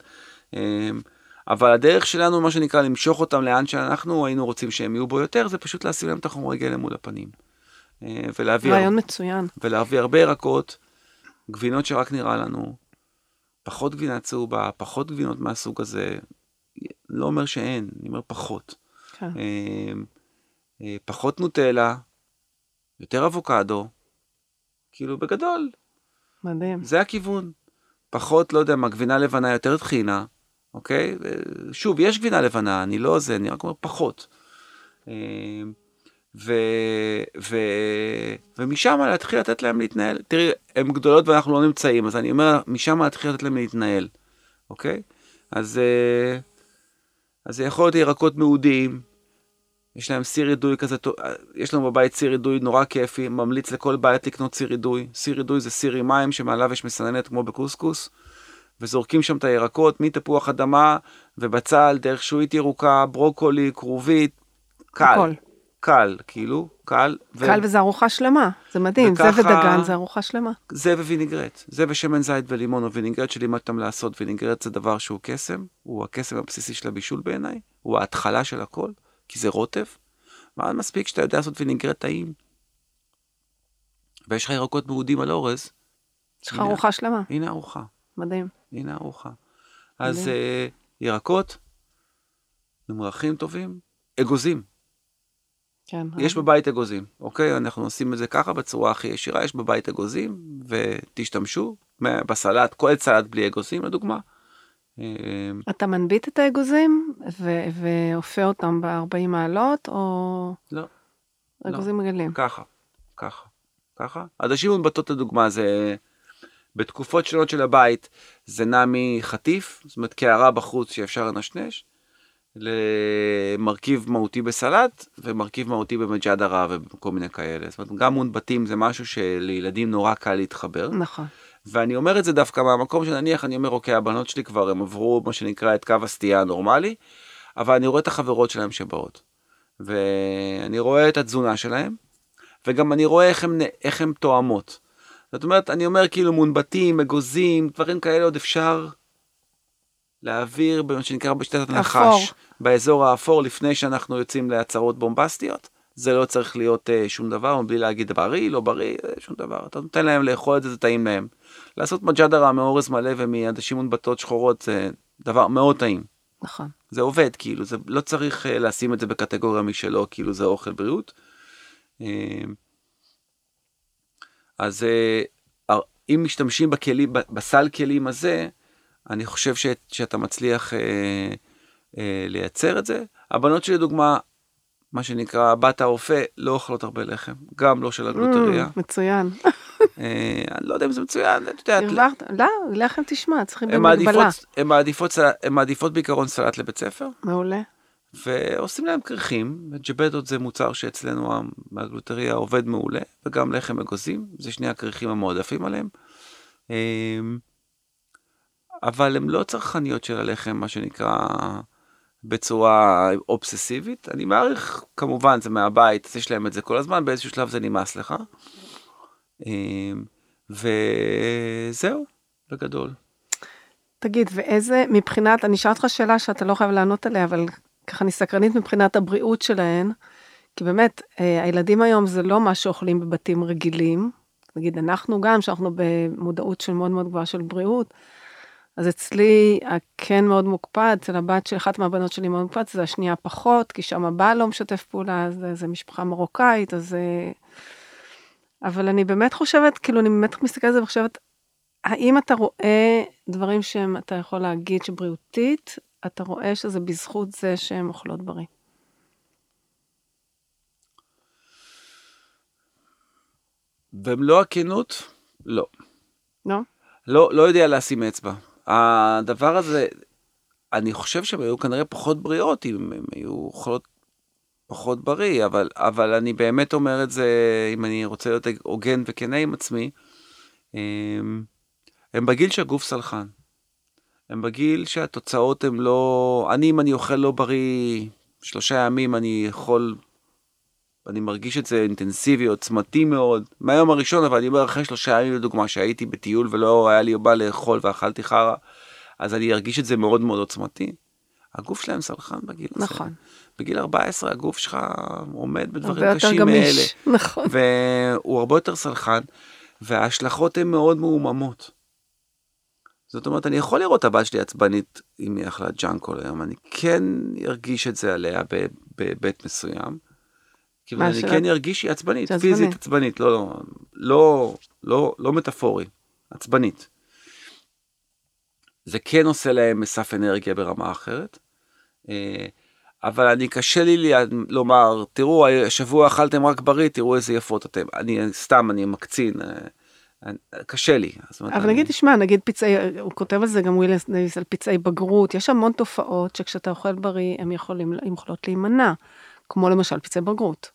אבל הדרך שלנו, מה שנקרא, למשוך אותם לאן שאנחנו היינו רוצים שהם יהיו בו יותר, זה פשוט להשים להם את החומרי גלם מול הפנים. רעיון מצוין. ולהביא הרבה ירקות, גבינות שרק נראה לנו, פחות גבינה צהובה, פחות גבינות מהסוג הזה, לא אומר שאין, אני אומר פחות. כן. פחות נוטלה, יותר אבוקדו, כאילו בגדול. מדהים. זה הכיוון. פחות, לא יודע, גבינה לבנה יותר תחינה, אוקיי? שוב, יש גבינה לבנה, אני לא זה, אני רק אומר פחות. ומשם להתחיל לתת להם להתנהל. תראי, הן גדולות ואנחנו לא נמצאים, אז אני אומר, משם להתחיל לתת להם להתנהל, אוקיי? אז זה יכול להיות ירקות מעודיים, יש להם סיר עידוי כזה, יש לנו בבית סיר עידוי נורא כיפי, ממליץ לכל בית לקנות סיר עידוי. סיר עידוי זה סיר עם מים שמעליו יש מסננת כמו בקוסקוס, וזורקים שם את הירקות, מתפוח אדמה ובצל, דרך שועית ירוקה, ברוקולי, כרובית, קל. קל, כאילו, קל. קל וזה ארוחה שלמה, זה מדהים, זה ודגן, זה ארוחה שלמה. זה ווינגרט, זה ושמן זית ולימון, או וינגרט שלימדתם לעשות, וינגרט זה דבר שהוא קסם, הוא הקסם הבסיסי של הבישול בעיניי, הוא ההתחלה של הכל, כי זה רוטב. מה מספיק שאתה יודע לעשות וינגרט טעים? ויש לך ירקות מעודים על אורז. יש לך ארוחה שלמה. הנה ארוחה. מדהים. הנה ארוחה. אז ירקות, ממרחים טובים, אגוזים. כן, יש בבית אגוזים, אוקיי? אנחנו עושים את זה ככה בצורה הכי ישירה, יש בבית אגוזים, ותשתמשו בסלט, כל סלט בלי אגוזים, לדוגמה. אתה מנביט את האגוזים, ואופה אותם ב-40 מעלות, או... לא. אגוזים לא. מגלים. ככה, ככה, ככה. עדשים ומבטות, לדוגמה, זה... בתקופות שונות של הבית, זה נע מחטיף, זאת אומרת, קערה בחוץ שאפשר לנשנש, למרכיב מהותי בסלט, ומרכיב מהותי במג'ד הרב, וכל מיני כאלה. זאת אומרת, גם מונבטים זה משהו שלילדים נורא קל להתחבר. נכון. ואני אומר את זה דווקא מהמקום שנניח, אני אומר, אוקיי, הבנות שלי כבר, הם עברו מה שנקרא את קו הסטייה הנורמלי, אבל אני רואה את החברות שלהם שבאות. ואני רואה את התזונה שלהם, וגם אני רואה איך הם תואמות. זאת אומרת, אני אומר כאילו מונבטים, מגוזים, דברים כאלה עוד אפשר... להעביר במה שנקרא בשיטת הנחש, באזור האפור, לפני שאנחנו יוצאים להצהרות בומבסטיות, זה לא צריך להיות שום דבר, מבלי להגיד בריא, לא בריא, שום דבר. אתה נותן להם לאכול את זה, זה טעים להם. לעשות מג'דרה מאורז מלא ומעדשים מונבטות שחורות, זה דבר מאוד טעים. נכון. זה עובד, כאילו, זה לא צריך לשים את זה בקטגוריה משלו, כאילו זה אוכל בריאות. אז אם משתמשים בסל כלים הזה, אני חושב שאתה מצליח לייצר את זה. הבנות שלי, דוגמה, מה שנקרא, בת האופה, לא אוכלות הרבה לחם. גם לא של הגלוטריה. מצוין. אני לא יודע אם זה מצוין. לא, לחם תשמע, צריכים במגבלה. הן מעדיפות בעיקרון סלט לבית ספר. מעולה. ועושים להם קרחים. ג'בטות זה מוצר שאצלנו מהגלוטריה עובד מעולה, וגם לחם אגוזים. זה שני הקרחים המועדפים עליהם. אבל הן לא צרכניות של הלחם, מה שנקרא, בצורה אובססיבית. אני מעריך, כמובן, זה מהבית, אז יש להם את זה כל הזמן, באיזשהו שלב זה נמאס לך. וזהו, בגדול. תגיד, ואיזה, מבחינת, אני שאלת לך שאלה שאתה לא חייב לענות עליה, אבל ככה אני סקרנית מבחינת הבריאות שלהן, כי באמת, הילדים היום זה לא מה שאוכלים בבתים רגילים. נגיד, אנחנו גם, שאנחנו במודעות של מאוד מאוד גבוהה של בריאות, אז אצלי, כן מאוד מוקפד, אצל הבת של אחת מהבנות שלי מאוד מוקפד, זה השנייה פחות, כי שם הבעל לא משתף פעולה, אז זה משפחה מרוקאית, אז... אבל אני באמת חושבת, כאילו, אני באמת מסתכלת על זה וחושבת, האם אתה רואה דברים שהם, אתה יכול להגיד שבריאותית, אתה רואה שזה בזכות זה שהם אוכלות בריא? במלוא הכנות? לא. לא? לא יודע לשים אצבע. הדבר הזה, אני חושב שהם היו כנראה פחות בריאות, אם הם היו פחות בריא, אבל אני באמת אומר את זה, אם אני רוצה להיות הוגן וכנה עם עצמי, הם בגיל שהגוף סלחן. הם בגיל שהתוצאות הם לא... אם אני אוכל לא בריא 3 ימים, אני יכול... אני מרגיש את זה אינטנסיבי, עוצמתי מאוד, מהיום הראשון, אבל אני אומר, אחרי 3 ימים, לדוגמה, שהייתי בטיול ולא היה לי בא לאכול ואכלתי חרה, אז אני ארגיש את זה מאוד מאוד עוצמתי. הגוף שלהם סלחן בגיל הזה. נכון. בגיל 14, הגוף שלך עומד בדברים קשים האלה. נכון. והוא הרבה יותר סלחן, וההשלכות הן מאוד מאוממות. זאת אומרת, אני יכול לראות את הבת שלי עצבנית, אם היא אכלה ג'אנק כל היום, אני כן ארגיש את זה עליה בבית מסוים, כאילו אני כן ארגיש שהיא עצבנית, פיזית עצבנית, לא מטאפורי, עצבנית. זה כן עושה להם מסף אנרגיה ברמה אחרת, אבל אני קשה לי לומר, תראו, השבוע אכלתם רק בריא, תראו איזה יפות אתם. אני מקצין, קשה לי. אבל נגיד, תשמע, נגיד פיצאי, הוא כותב על זה גם וויליאם דייוויס, על פיצאי בגרות, יש המון תופעות שכשאתה אוכל בריא, הם יכולות להימנע, כמו למשל פיצאי בגרות.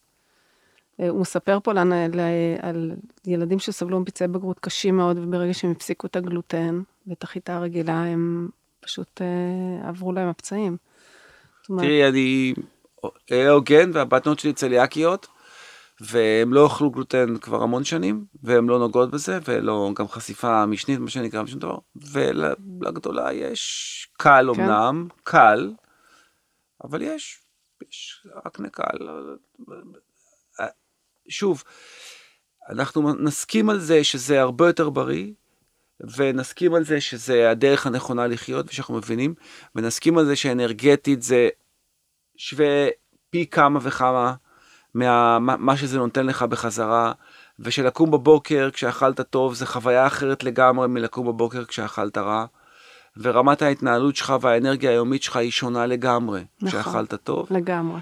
הוא מספר פה על ילדים שסבלו עם פיצאי בגרות קשים מאוד, וברגע שהם הפסיקו את הגלוטן, ואת החיטה הרגילה, הם פשוט עברו להם הפצעים. תראי, אני הוגן, והבטנות שלי צליאקיות, והם לא אוכלו גלוטן כבר המון שנים, והם לא נוגעות בזה, ולא גם חשיפה משנית, מה שנקרא משום דבר, ולגדולה יש קל אמנם, קל, אבל יש רק נקל. שוב, אנחנו נסכים על זה שזה הרבה יותר בריא, ונסכים על זה שזה הדרך הנכונה לחיות, ושאנחנו מבינים, ונסכים על זה שאנרגטית זה שווה פי כמה וכמה, מה שזה נותן לך בחזרה, ושלקום בבוקר כשאכלת טוב, זה חוויה אחרת לגמרי מלקום בבוקר כשאכלת רע, ורמת ההתנהלות שלך והאנרגיה היומית שלך היא שונה לגמרי, נכון, כשאכלת טוב. לגמרי.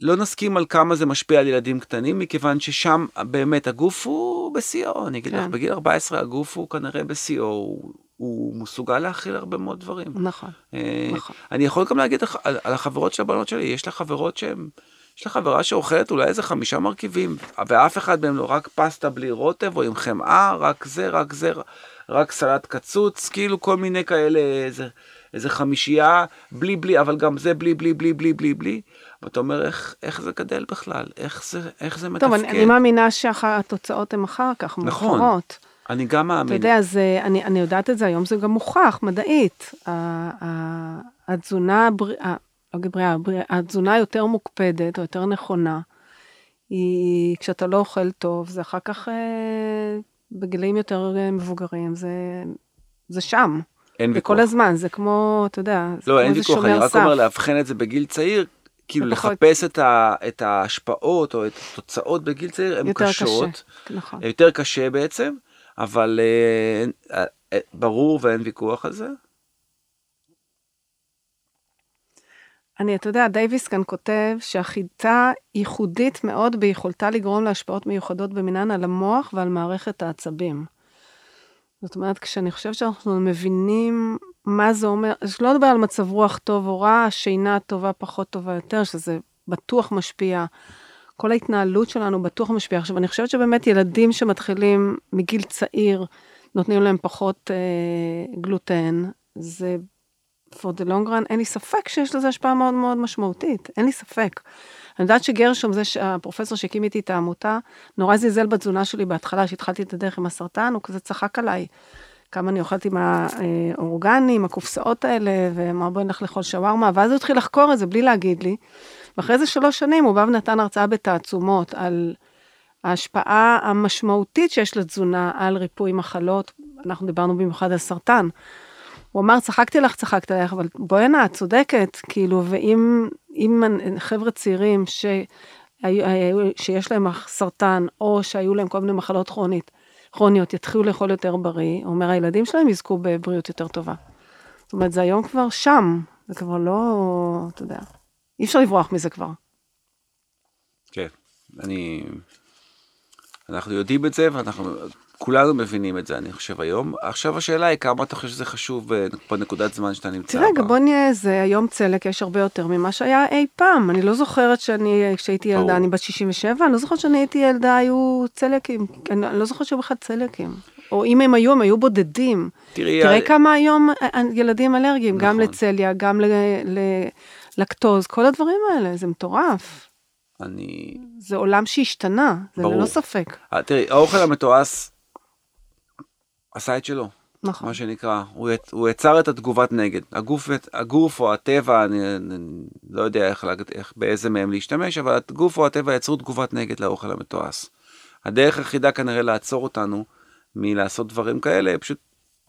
לא נסכים על כמה זה משפיע על ילדים קטנים, מכיוון ששם באמת הגוף הוא בסיאו, אני אגיד לך, בגיל 14 הגוף הוא כנראה בסיאו, הוא מסוגל להכיל הרבה מאוד דברים. נכון. אני יכול גם להגיד על החברות של הבנות שלי, יש לה חברות שהן, יש לה חברה שאוכלת אולי איזה 5 מרכיבים, ואף אחד מהם לא, רק פסטה בלי רוטב, או עם חמאה, רק זה, רק סלט קצוץ, כאילו כל מיני כאלה, איזה 5, בלי, אבל גם זה בלי. ואתה אומר, איך זה גדל בכלל? איך זה מתפקד? טוב, אני מאמינה שהתוצאות הן אחר כך, נכון, מוכרות. אני גם מאמין. אתה יודע, אני יודעת את זה, היום זה גם מוכח, מדעית. התזונה יותר מוקפדת, או יותר נכונה, היא, כשאתה לא אוכל טוב, זה אחר כך, בגילים יותר מבוגרים, זה שם. אין ויכוח. וכל הזמן, זה כמו, אתה יודע, לא, אין ויכוח, אני רק אומר להבחן את זה בגיל צעיר, כאילו לחפש את ההשפעות או את התוצאות בגיל צעיר, הן קשות, יותר קשה בעצם, אבל ברור ואין ויכוח על זה. אתה יודע, דייוויס כאן כותב שהחיטה ייחודית מאוד ביכולתה לגרום להשפעות מיוחדות במינן על המוח ועל מערכת העצבים. זאת אומרת, כשאני חושב שאנחנו מבינים מה זה אומר, שלא דבר על מצב רוח טוב או רע, שינה טובה, פחות טובה יותר, שזה בטוח משפיע, כל ההתנהלות שלנו בטוח משפיע. עכשיו, אני חושבת שבאמת ילדים שמתחילים מגיל צעיר, נותנים להם פחות גלוטן, זה for the long run, אין לי ספק שיש לזה השפעה מאוד מאוד משמעותית, אין לי ספק. אני יודעת שגרשום, זה הפרופסור שהקים איתי את העמותה, נורא זיזל בתזונה שלי בהתחלה, שהתחלתי את הדרך עם הסרטן, הוא כזה צחק עליי. כמה אני אוכלת עם האורגנים, הקופסאות האלה, ואמר בואי נלך לאכול שווארמה, ואז הוא התחיל לחקור את זה, בלי להגיד לי. ואחרי זה 3 שנים, הוא בא ונתן הרצאה בתעצומות, על ההשפעה המשמעותית שיש לתזונה, על ריפוי מחלות, אנחנו דיברנו במיוחד על סרטן. הוא אמר, צחקתי לך, אבל בואי נע, צודקת, כאילו, ואם חבר'ה צעירים, שיש להם סרטן, או שהיו להם כל מיני מחלות כרוניות, יתחילו לאכול יותר בריא, הוא אומר, הילדים שלהם יזכו בבריאות יותר טובה. זאת אומרת, זה היום כבר שם, זה כבר לא, אתה יודע, אי אפשר לברוח מזה כבר. כן, אנחנו יודעים את זה, ואנחנו כולנו מבינים את זה, אני חושב היום. עכשיו השאלה היא, כמה אתה חושב שזה חשוב בנקודת זמן שאתה נמצא? תראה, בוא נהיה איזה, היום צלק יש הרבה יותר ממה שהיה אי פעם. אני לא זוכרת כשהייתי ילדה, אני בת 67, אני לא זוכרת שאני הייתי ילדה, היו צלקים, אני לא זוכרת שהיו בכלל צלקים. או אם הם היום, היו בודדים. תראה כמה היום ילדים אלרגיים, גם לצליה, גם ללקטוז, כל הדברים האלה, זה מטורף. זה עולם שהשתנה, זה ללא ספק. תראי, האוכל המתועש עשה את שלו, מה שנקרא, הוא יצר את התגובת נגד, הגוף או הטבע, אני לא יודע איך באיזה מהם להשתמש, אבל הגוף או הטבע יצרו תגובת נגד לאוכל המתועש. הדרך היחידה כנראה לעצור אותנו מלעשות דברים כאלה, פשוט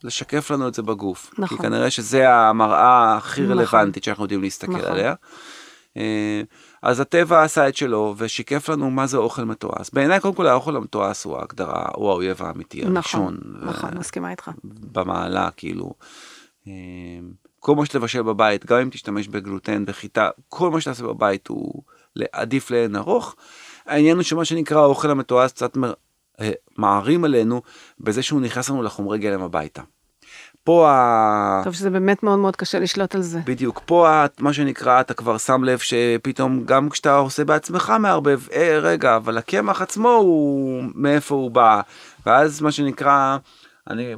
לשקף לנו את זה בגוף, כי כנראה שזה המראה הכי רלוונטית שאנחנו יודעים להסתכל עליה. אז הטבע עשה את שלו, ושיקף לנו מה זה אוכל מתועש. בעיניי, קודם כל, האוכל המתועש הוא ההגדרה, הוא האויב האמיתי הראשון. נכון, מסכימה איתך. במעלה, כאילו, כל מה שתבשל בבית, גם אם תשתמש בגלוטן, בחיטה, כל מה שתעשה בבית הוא עדיף לאין ארוך. העניין הוא שמה שנקרא האוכל המתועש קצת מערים עלינו, בזה שהוא נכנס לנו לחומרי גלם הביתה. פה טוב, שזה באמת מאוד מאוד קשה לשלוט על זה. בדיוק, פה מה שנקרא, אתה כבר שם לב שפתאום גם כשאתה עושה בעצמך מערבב, רגע, אבל הקמח עצמו הוא מאיפה הוא בא, ואז מה שנקרא, אני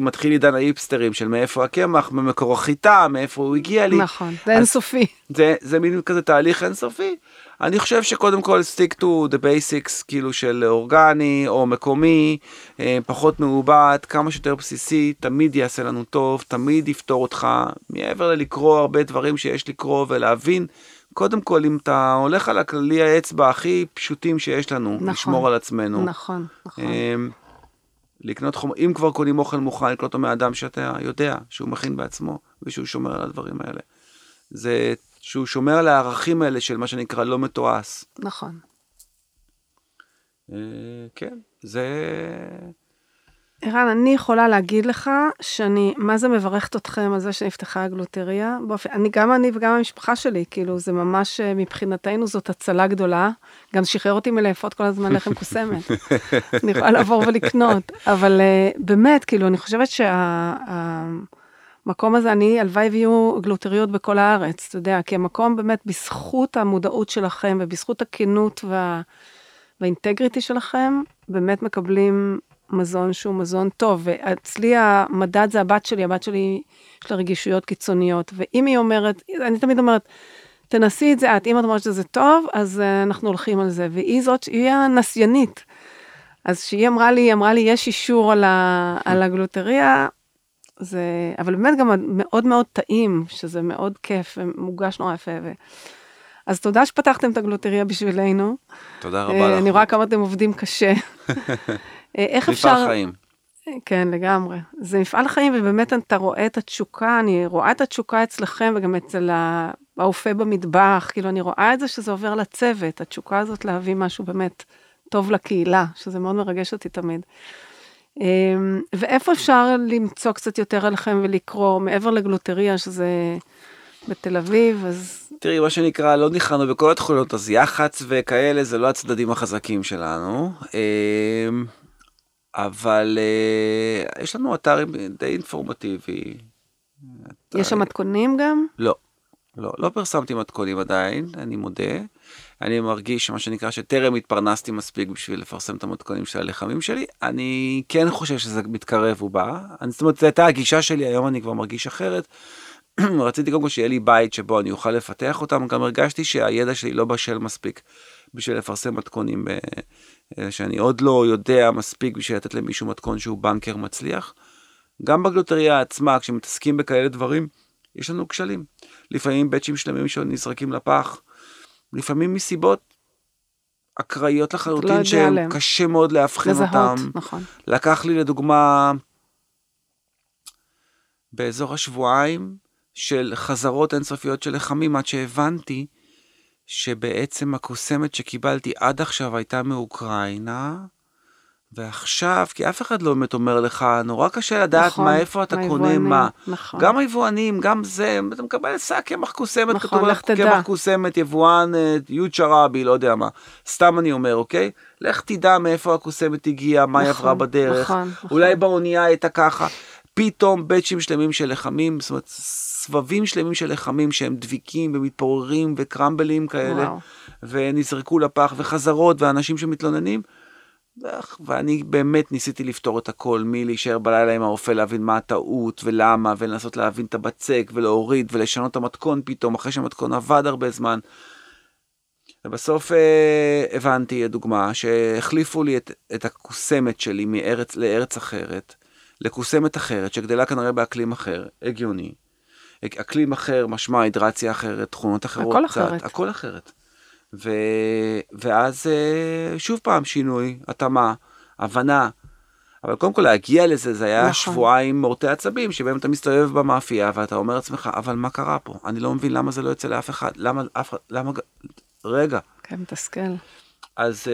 מתחיל עידן האיפסטרים של מאיפה הקמח, ממקור החיטה, מאיפה הוא הגיע לי. נכון, זה אינסופי. זה מין כזה תהליך אינסופי. אני חושב שקודם כל stick to the basics, כאילו של אורגני או מקומי, פחות מעובד, כמה שיותר בסיסי, תמיד יעשה לנו טוב, תמיד יפתור אותך, מעבר ללקרוא הרבה דברים שיש לקרוא ולהבין, קודם כל אם אתה הולך על הכללי האצבע הכי פשוטים שיש לנו, נכון, לשמור על עצמנו. נכון, נכון. לקנות חומר, אם כבר קונים אוכל מוכן, לקנות אותו מאדם שאתה יודע, שהוא מכין בעצמו, ושהוא שומר על הדברים האלה. זה שהוא שומר על הערכים האלה של מה שנקרא לא מתועש. נכון. כן, זה... ערן, אני יכולה להגיד לך שאני, מה זה מברכת אתכם על זה שנפתחה הגלוטריה? אני וגם המשפחה שלי, כאילו, זה ממש, מבחינתנו זאת הצלה גדולה. גם שחרר אותי מלאפות כל הזמן לחם קוסמת. אני יכולה לעבור ולקנות. אבל באמת, כאילו, אני חושבת המקום הזה, הלוואי ויהיו גלוטריות בכל הארץ, אתה יודע, כי המקום באמת, בזכות המודעות שלכם, ובזכות הכנות והאינטגריטי שלכם, באמת מקבלים מזון שהוא מזון טוב, ואצלי המדד זה הבת שלי יש לה רגישויות קיצוניות, ואם היא אומרת, אני תמיד אומרת, תנסי את זה את, אם את אומרת שזה טוב, אז אנחנו הולכים על זה, והיא זאת, היא הנסיינית, אז שהיא אמרה לי, יש אישור על הגלוטריה, זה, אבל באמת גם מאוד מאוד טעים, שזה מאוד כיף, ומוגש נורא יפה, אז תודה שפתחתם את הגלוטריה בשבילנו. תודה רבה לך. אני רואה כמה אתם עובדים קשה. איך אפשר... מפעל חיים. כן, לגמרי. זה מפעל חיים, ובאמת אתה רואה את התשוקה, אני רואה את התשוקה אצלכם, וגם אצל האופה במטבח, כאילו אני רואה את זה שזה עובר לצוות, התשוקה הזאת להביא משהו באמת טוב לקהילה, שזה מאוד מרגש אותי תמיד. ואיפה אפשר למצוא קצת יותר עליכם ולקרוא, מעבר לגלוטריה, שזה... בתל אביב, אז... תראי, מה שנקרא, לא ניחנו בכל התחולות, אז יח"צ וכאלה, זה לא הצדדים החזקים שלנו, אבל יש לנו אתר די אינפורמטיבי. יש שם מתכונים גם? לא פרסמתי מתכונים עדיין, אני מודה. אני מרגיש שמה שנקרא שטרם התפרנסתי מספיק בשביל לפרסם את המתכונים של הלחמים שלי, אני כן חושב שזה מתקרב ובא, זאת אומרת, זו הייתה הגישה שלי, היום אני כבר מרגיש אחרת, רציתי קודם כל שיהיה לי בית שבו אני אוכל לפתח אותם, גם הרגשתי שהידע שלי לא בשל מספיק בשביל לפרסם מתכונים, שאני עוד לא יודע מספיק בשביל לתת למישהו מתכון שהוא בנקר מצליח. גם בגלוטריה עצמה, כשמתעסקים בכאלה דברים, יש לנו כשלים. לפעמים בצ'ים שלמים שנזרקים לפח, לפעמים מסיבות אקראיות לחלוטין, לא שהם עליהם. קשה מאוד להבחין לזהות, אותם. נכון. לקח לי לדוגמה, באזור השבועיים, של חזרות אינסופיות של לחמים, עד שהבנתי שבעצם הקוסמת שקיבלתי עד עכשיו הייתה מאוקראינה, ועכשיו, כי אף אחד לא באמת אומר לך, נורא קשה לדעת נכון, מאיפה אתה קונה מה. נכון. גם היבואנים, גם זה, אתה מקבל שק קמח קוסמת, נכון, כתוב לך קמח קוסמת, יבואן, יוד שרבי, לא יודע מה. סתם אני אומר, אוקיי? לך תדע מאיפה הקוסמת הגיעה, מה נכון, יעברה בדרך, נכון, נכון. אולי באונייה הייתה ככה. פתאום בצ'ים שלמים של לחמים, זאת אומרת, סבבים שלמים של לחמים שהם דביקים ומתפוררים וקרמבלים כאלה, וואו. ונזרקו לפח וחזרות ואנשים שמתלוננים, ואני באמת ניסיתי לפתור את הכל, מי להישאר בלילה עם האופה, להבין מה הטעות ולמה, ולנסות להבין את הבצק ולהוריד ולשנות את המתכון פתאום, אחרי שהמתכון עבד הרבה זמן. ובסוף הבנתי דוגמה שהחליפו לי את הקוסמת שלי מארץ לארץ אחרת, לקוסמת אחרת, שגדלה כנראה באקלים אחר, הגיוני. אקלים אחר, משמע, הידרציה אחרת, תכונות אחרות. הכל אחרת. קצת, הכל אחרת. ואז שוב פעם שינוי, התאמה, הבנה. אבל קודם כל להגיע לזה, זה היה נכון. שבועיים מורתי עצבים, שבהם אתה מסתובב במאפייה, ואתה אומר עצמך, אבל מה קרה פה? אני לא מבין למה זה לא יוצא לאף אחד. למה רגע. כן, תסכל. אז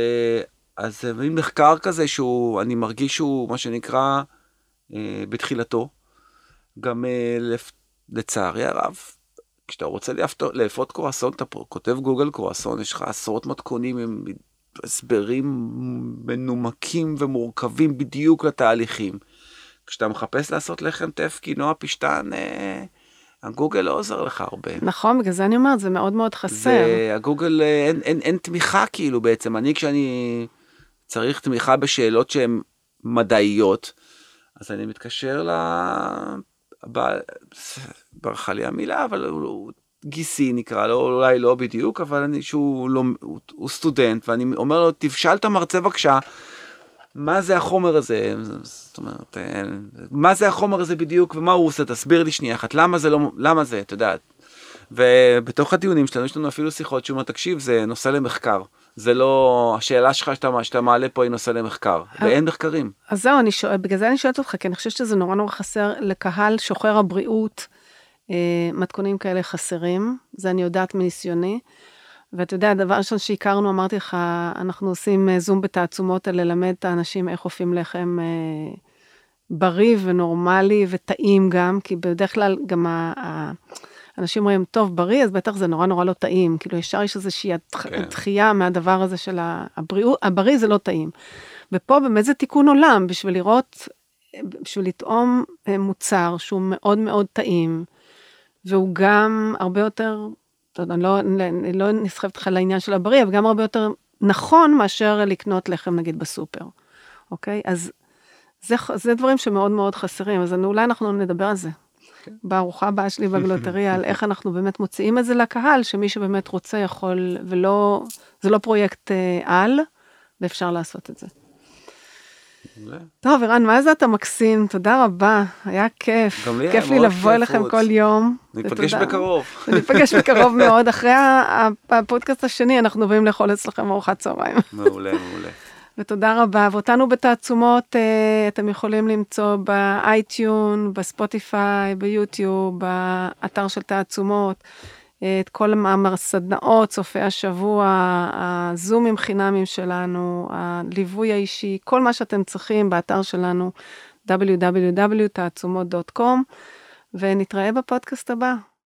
מין מחקר כזה, שהוא, אני מרגיש שהוא, מה שנקרא, בתחילתו, גם לצערי הרב, כשאתה רוצה לאפות קורסון, אתה כותב גוגל קורסון, יש לך עשרות מתכונים עם הסברים מנומקים ומורכבים בדיוק לתהליכים. כשאתה מחפש לעשות לחם טף, קינוע, פשטן, הגוגל לא עוזר לך הרבה. נכון, בגלל זה אני אומרת, זה מאוד מאוד חסר. והגוגל, אין תמיכה כאילו בעצם. אני כשאני צריך תמיכה בשאלות שהן מדעיות, אז אני מתקשר ברכה לי המילה, אבל הוא גיסי נקרא לו, אולי לא בדיוק, אבל הוא סטודנט, ואני אומר לו, תבשל את המרצה בבקשה, מה זה החומר הזה? זאת אומרת, מה זה החומר הזה בדיוק, ומה הוא עושה? תסביר לי שנייה אחת, למה זה, למה זה, אתה יודעת. ובתוך הדיונים שלנו, יש לנו אפילו שיחות שאומר, תקשיב, זה נושא למחקר. זה לא, השאלה שלך שאתה מעלה פה היא נושא למחקר, ואין מחקרים. אז זהו, בגלל זה אני שואלת אותך, כי אני חושבת שזה נורא נורא חסר לקהל, שוחר הבריאות, מתכונים כאלה חסרים, זה אני יודעת מניסיוני, ואתה יודע, הדבר ראשון שהכרנו, אמרתי לך, אנחנו עושים זום בתעצומות, על ללמד את האנשים איך אופים לחם בריא ונורמלי וטעים גם, כי בדרך כלל גם אנשים אומרים, טוב, בריא, אז בטח זה נורא נורא לא טעים. כאילו, ישר יש איזושהי דחייה מהדבר הזה של הבריאות, הבריא זה לא טעים. ופה באמת זה תיקון עולם, בשביל לראות, בשביל לטעום מוצר שהוא מאוד מאוד טעים, והוא גם הרבה יותר, אני לא נסחבת לך לעניין של הבריא, אבל גם הרבה יותר נכון מאשר לקנות לחם, נגיד, בסופר. אוקיי? אז זה דברים שמאוד מאוד חסרים, אז אולי אנחנו נדבר על זה. בארוחה הבאה שלי בגלוטריה, על איך אנחנו באמת מוציאים את זה לקהל, שמי שבאמת רוצה יכול, ולא, זה לא פרויקט על, ואפשר לעשות את זה. טוב, אירן, מה זה אתה מקסים? תודה רבה, היה כיף. כיף לי לבוא אליכם כל יום. ניפגש בקרוב. ניפגש בקרוב מאוד. אחרי הפודקאסט השני, אנחנו באים לאכול אצלכם ארוחת צהריים. מעולה, מעולה. ותודה רבה, ואותנו בתעצומות אתם יכולים למצוא באייטיון, בספוטיפיי, ביוטיוב, באתר של תעצומות, את כל מאמר סדנאות, סופי השבוע, הזומים חינמים שלנו, הליווי האישי, כל מה שאתם צריכים באתר שלנו, www.tatsumot.com, ונתראה בפודקאסט הבא.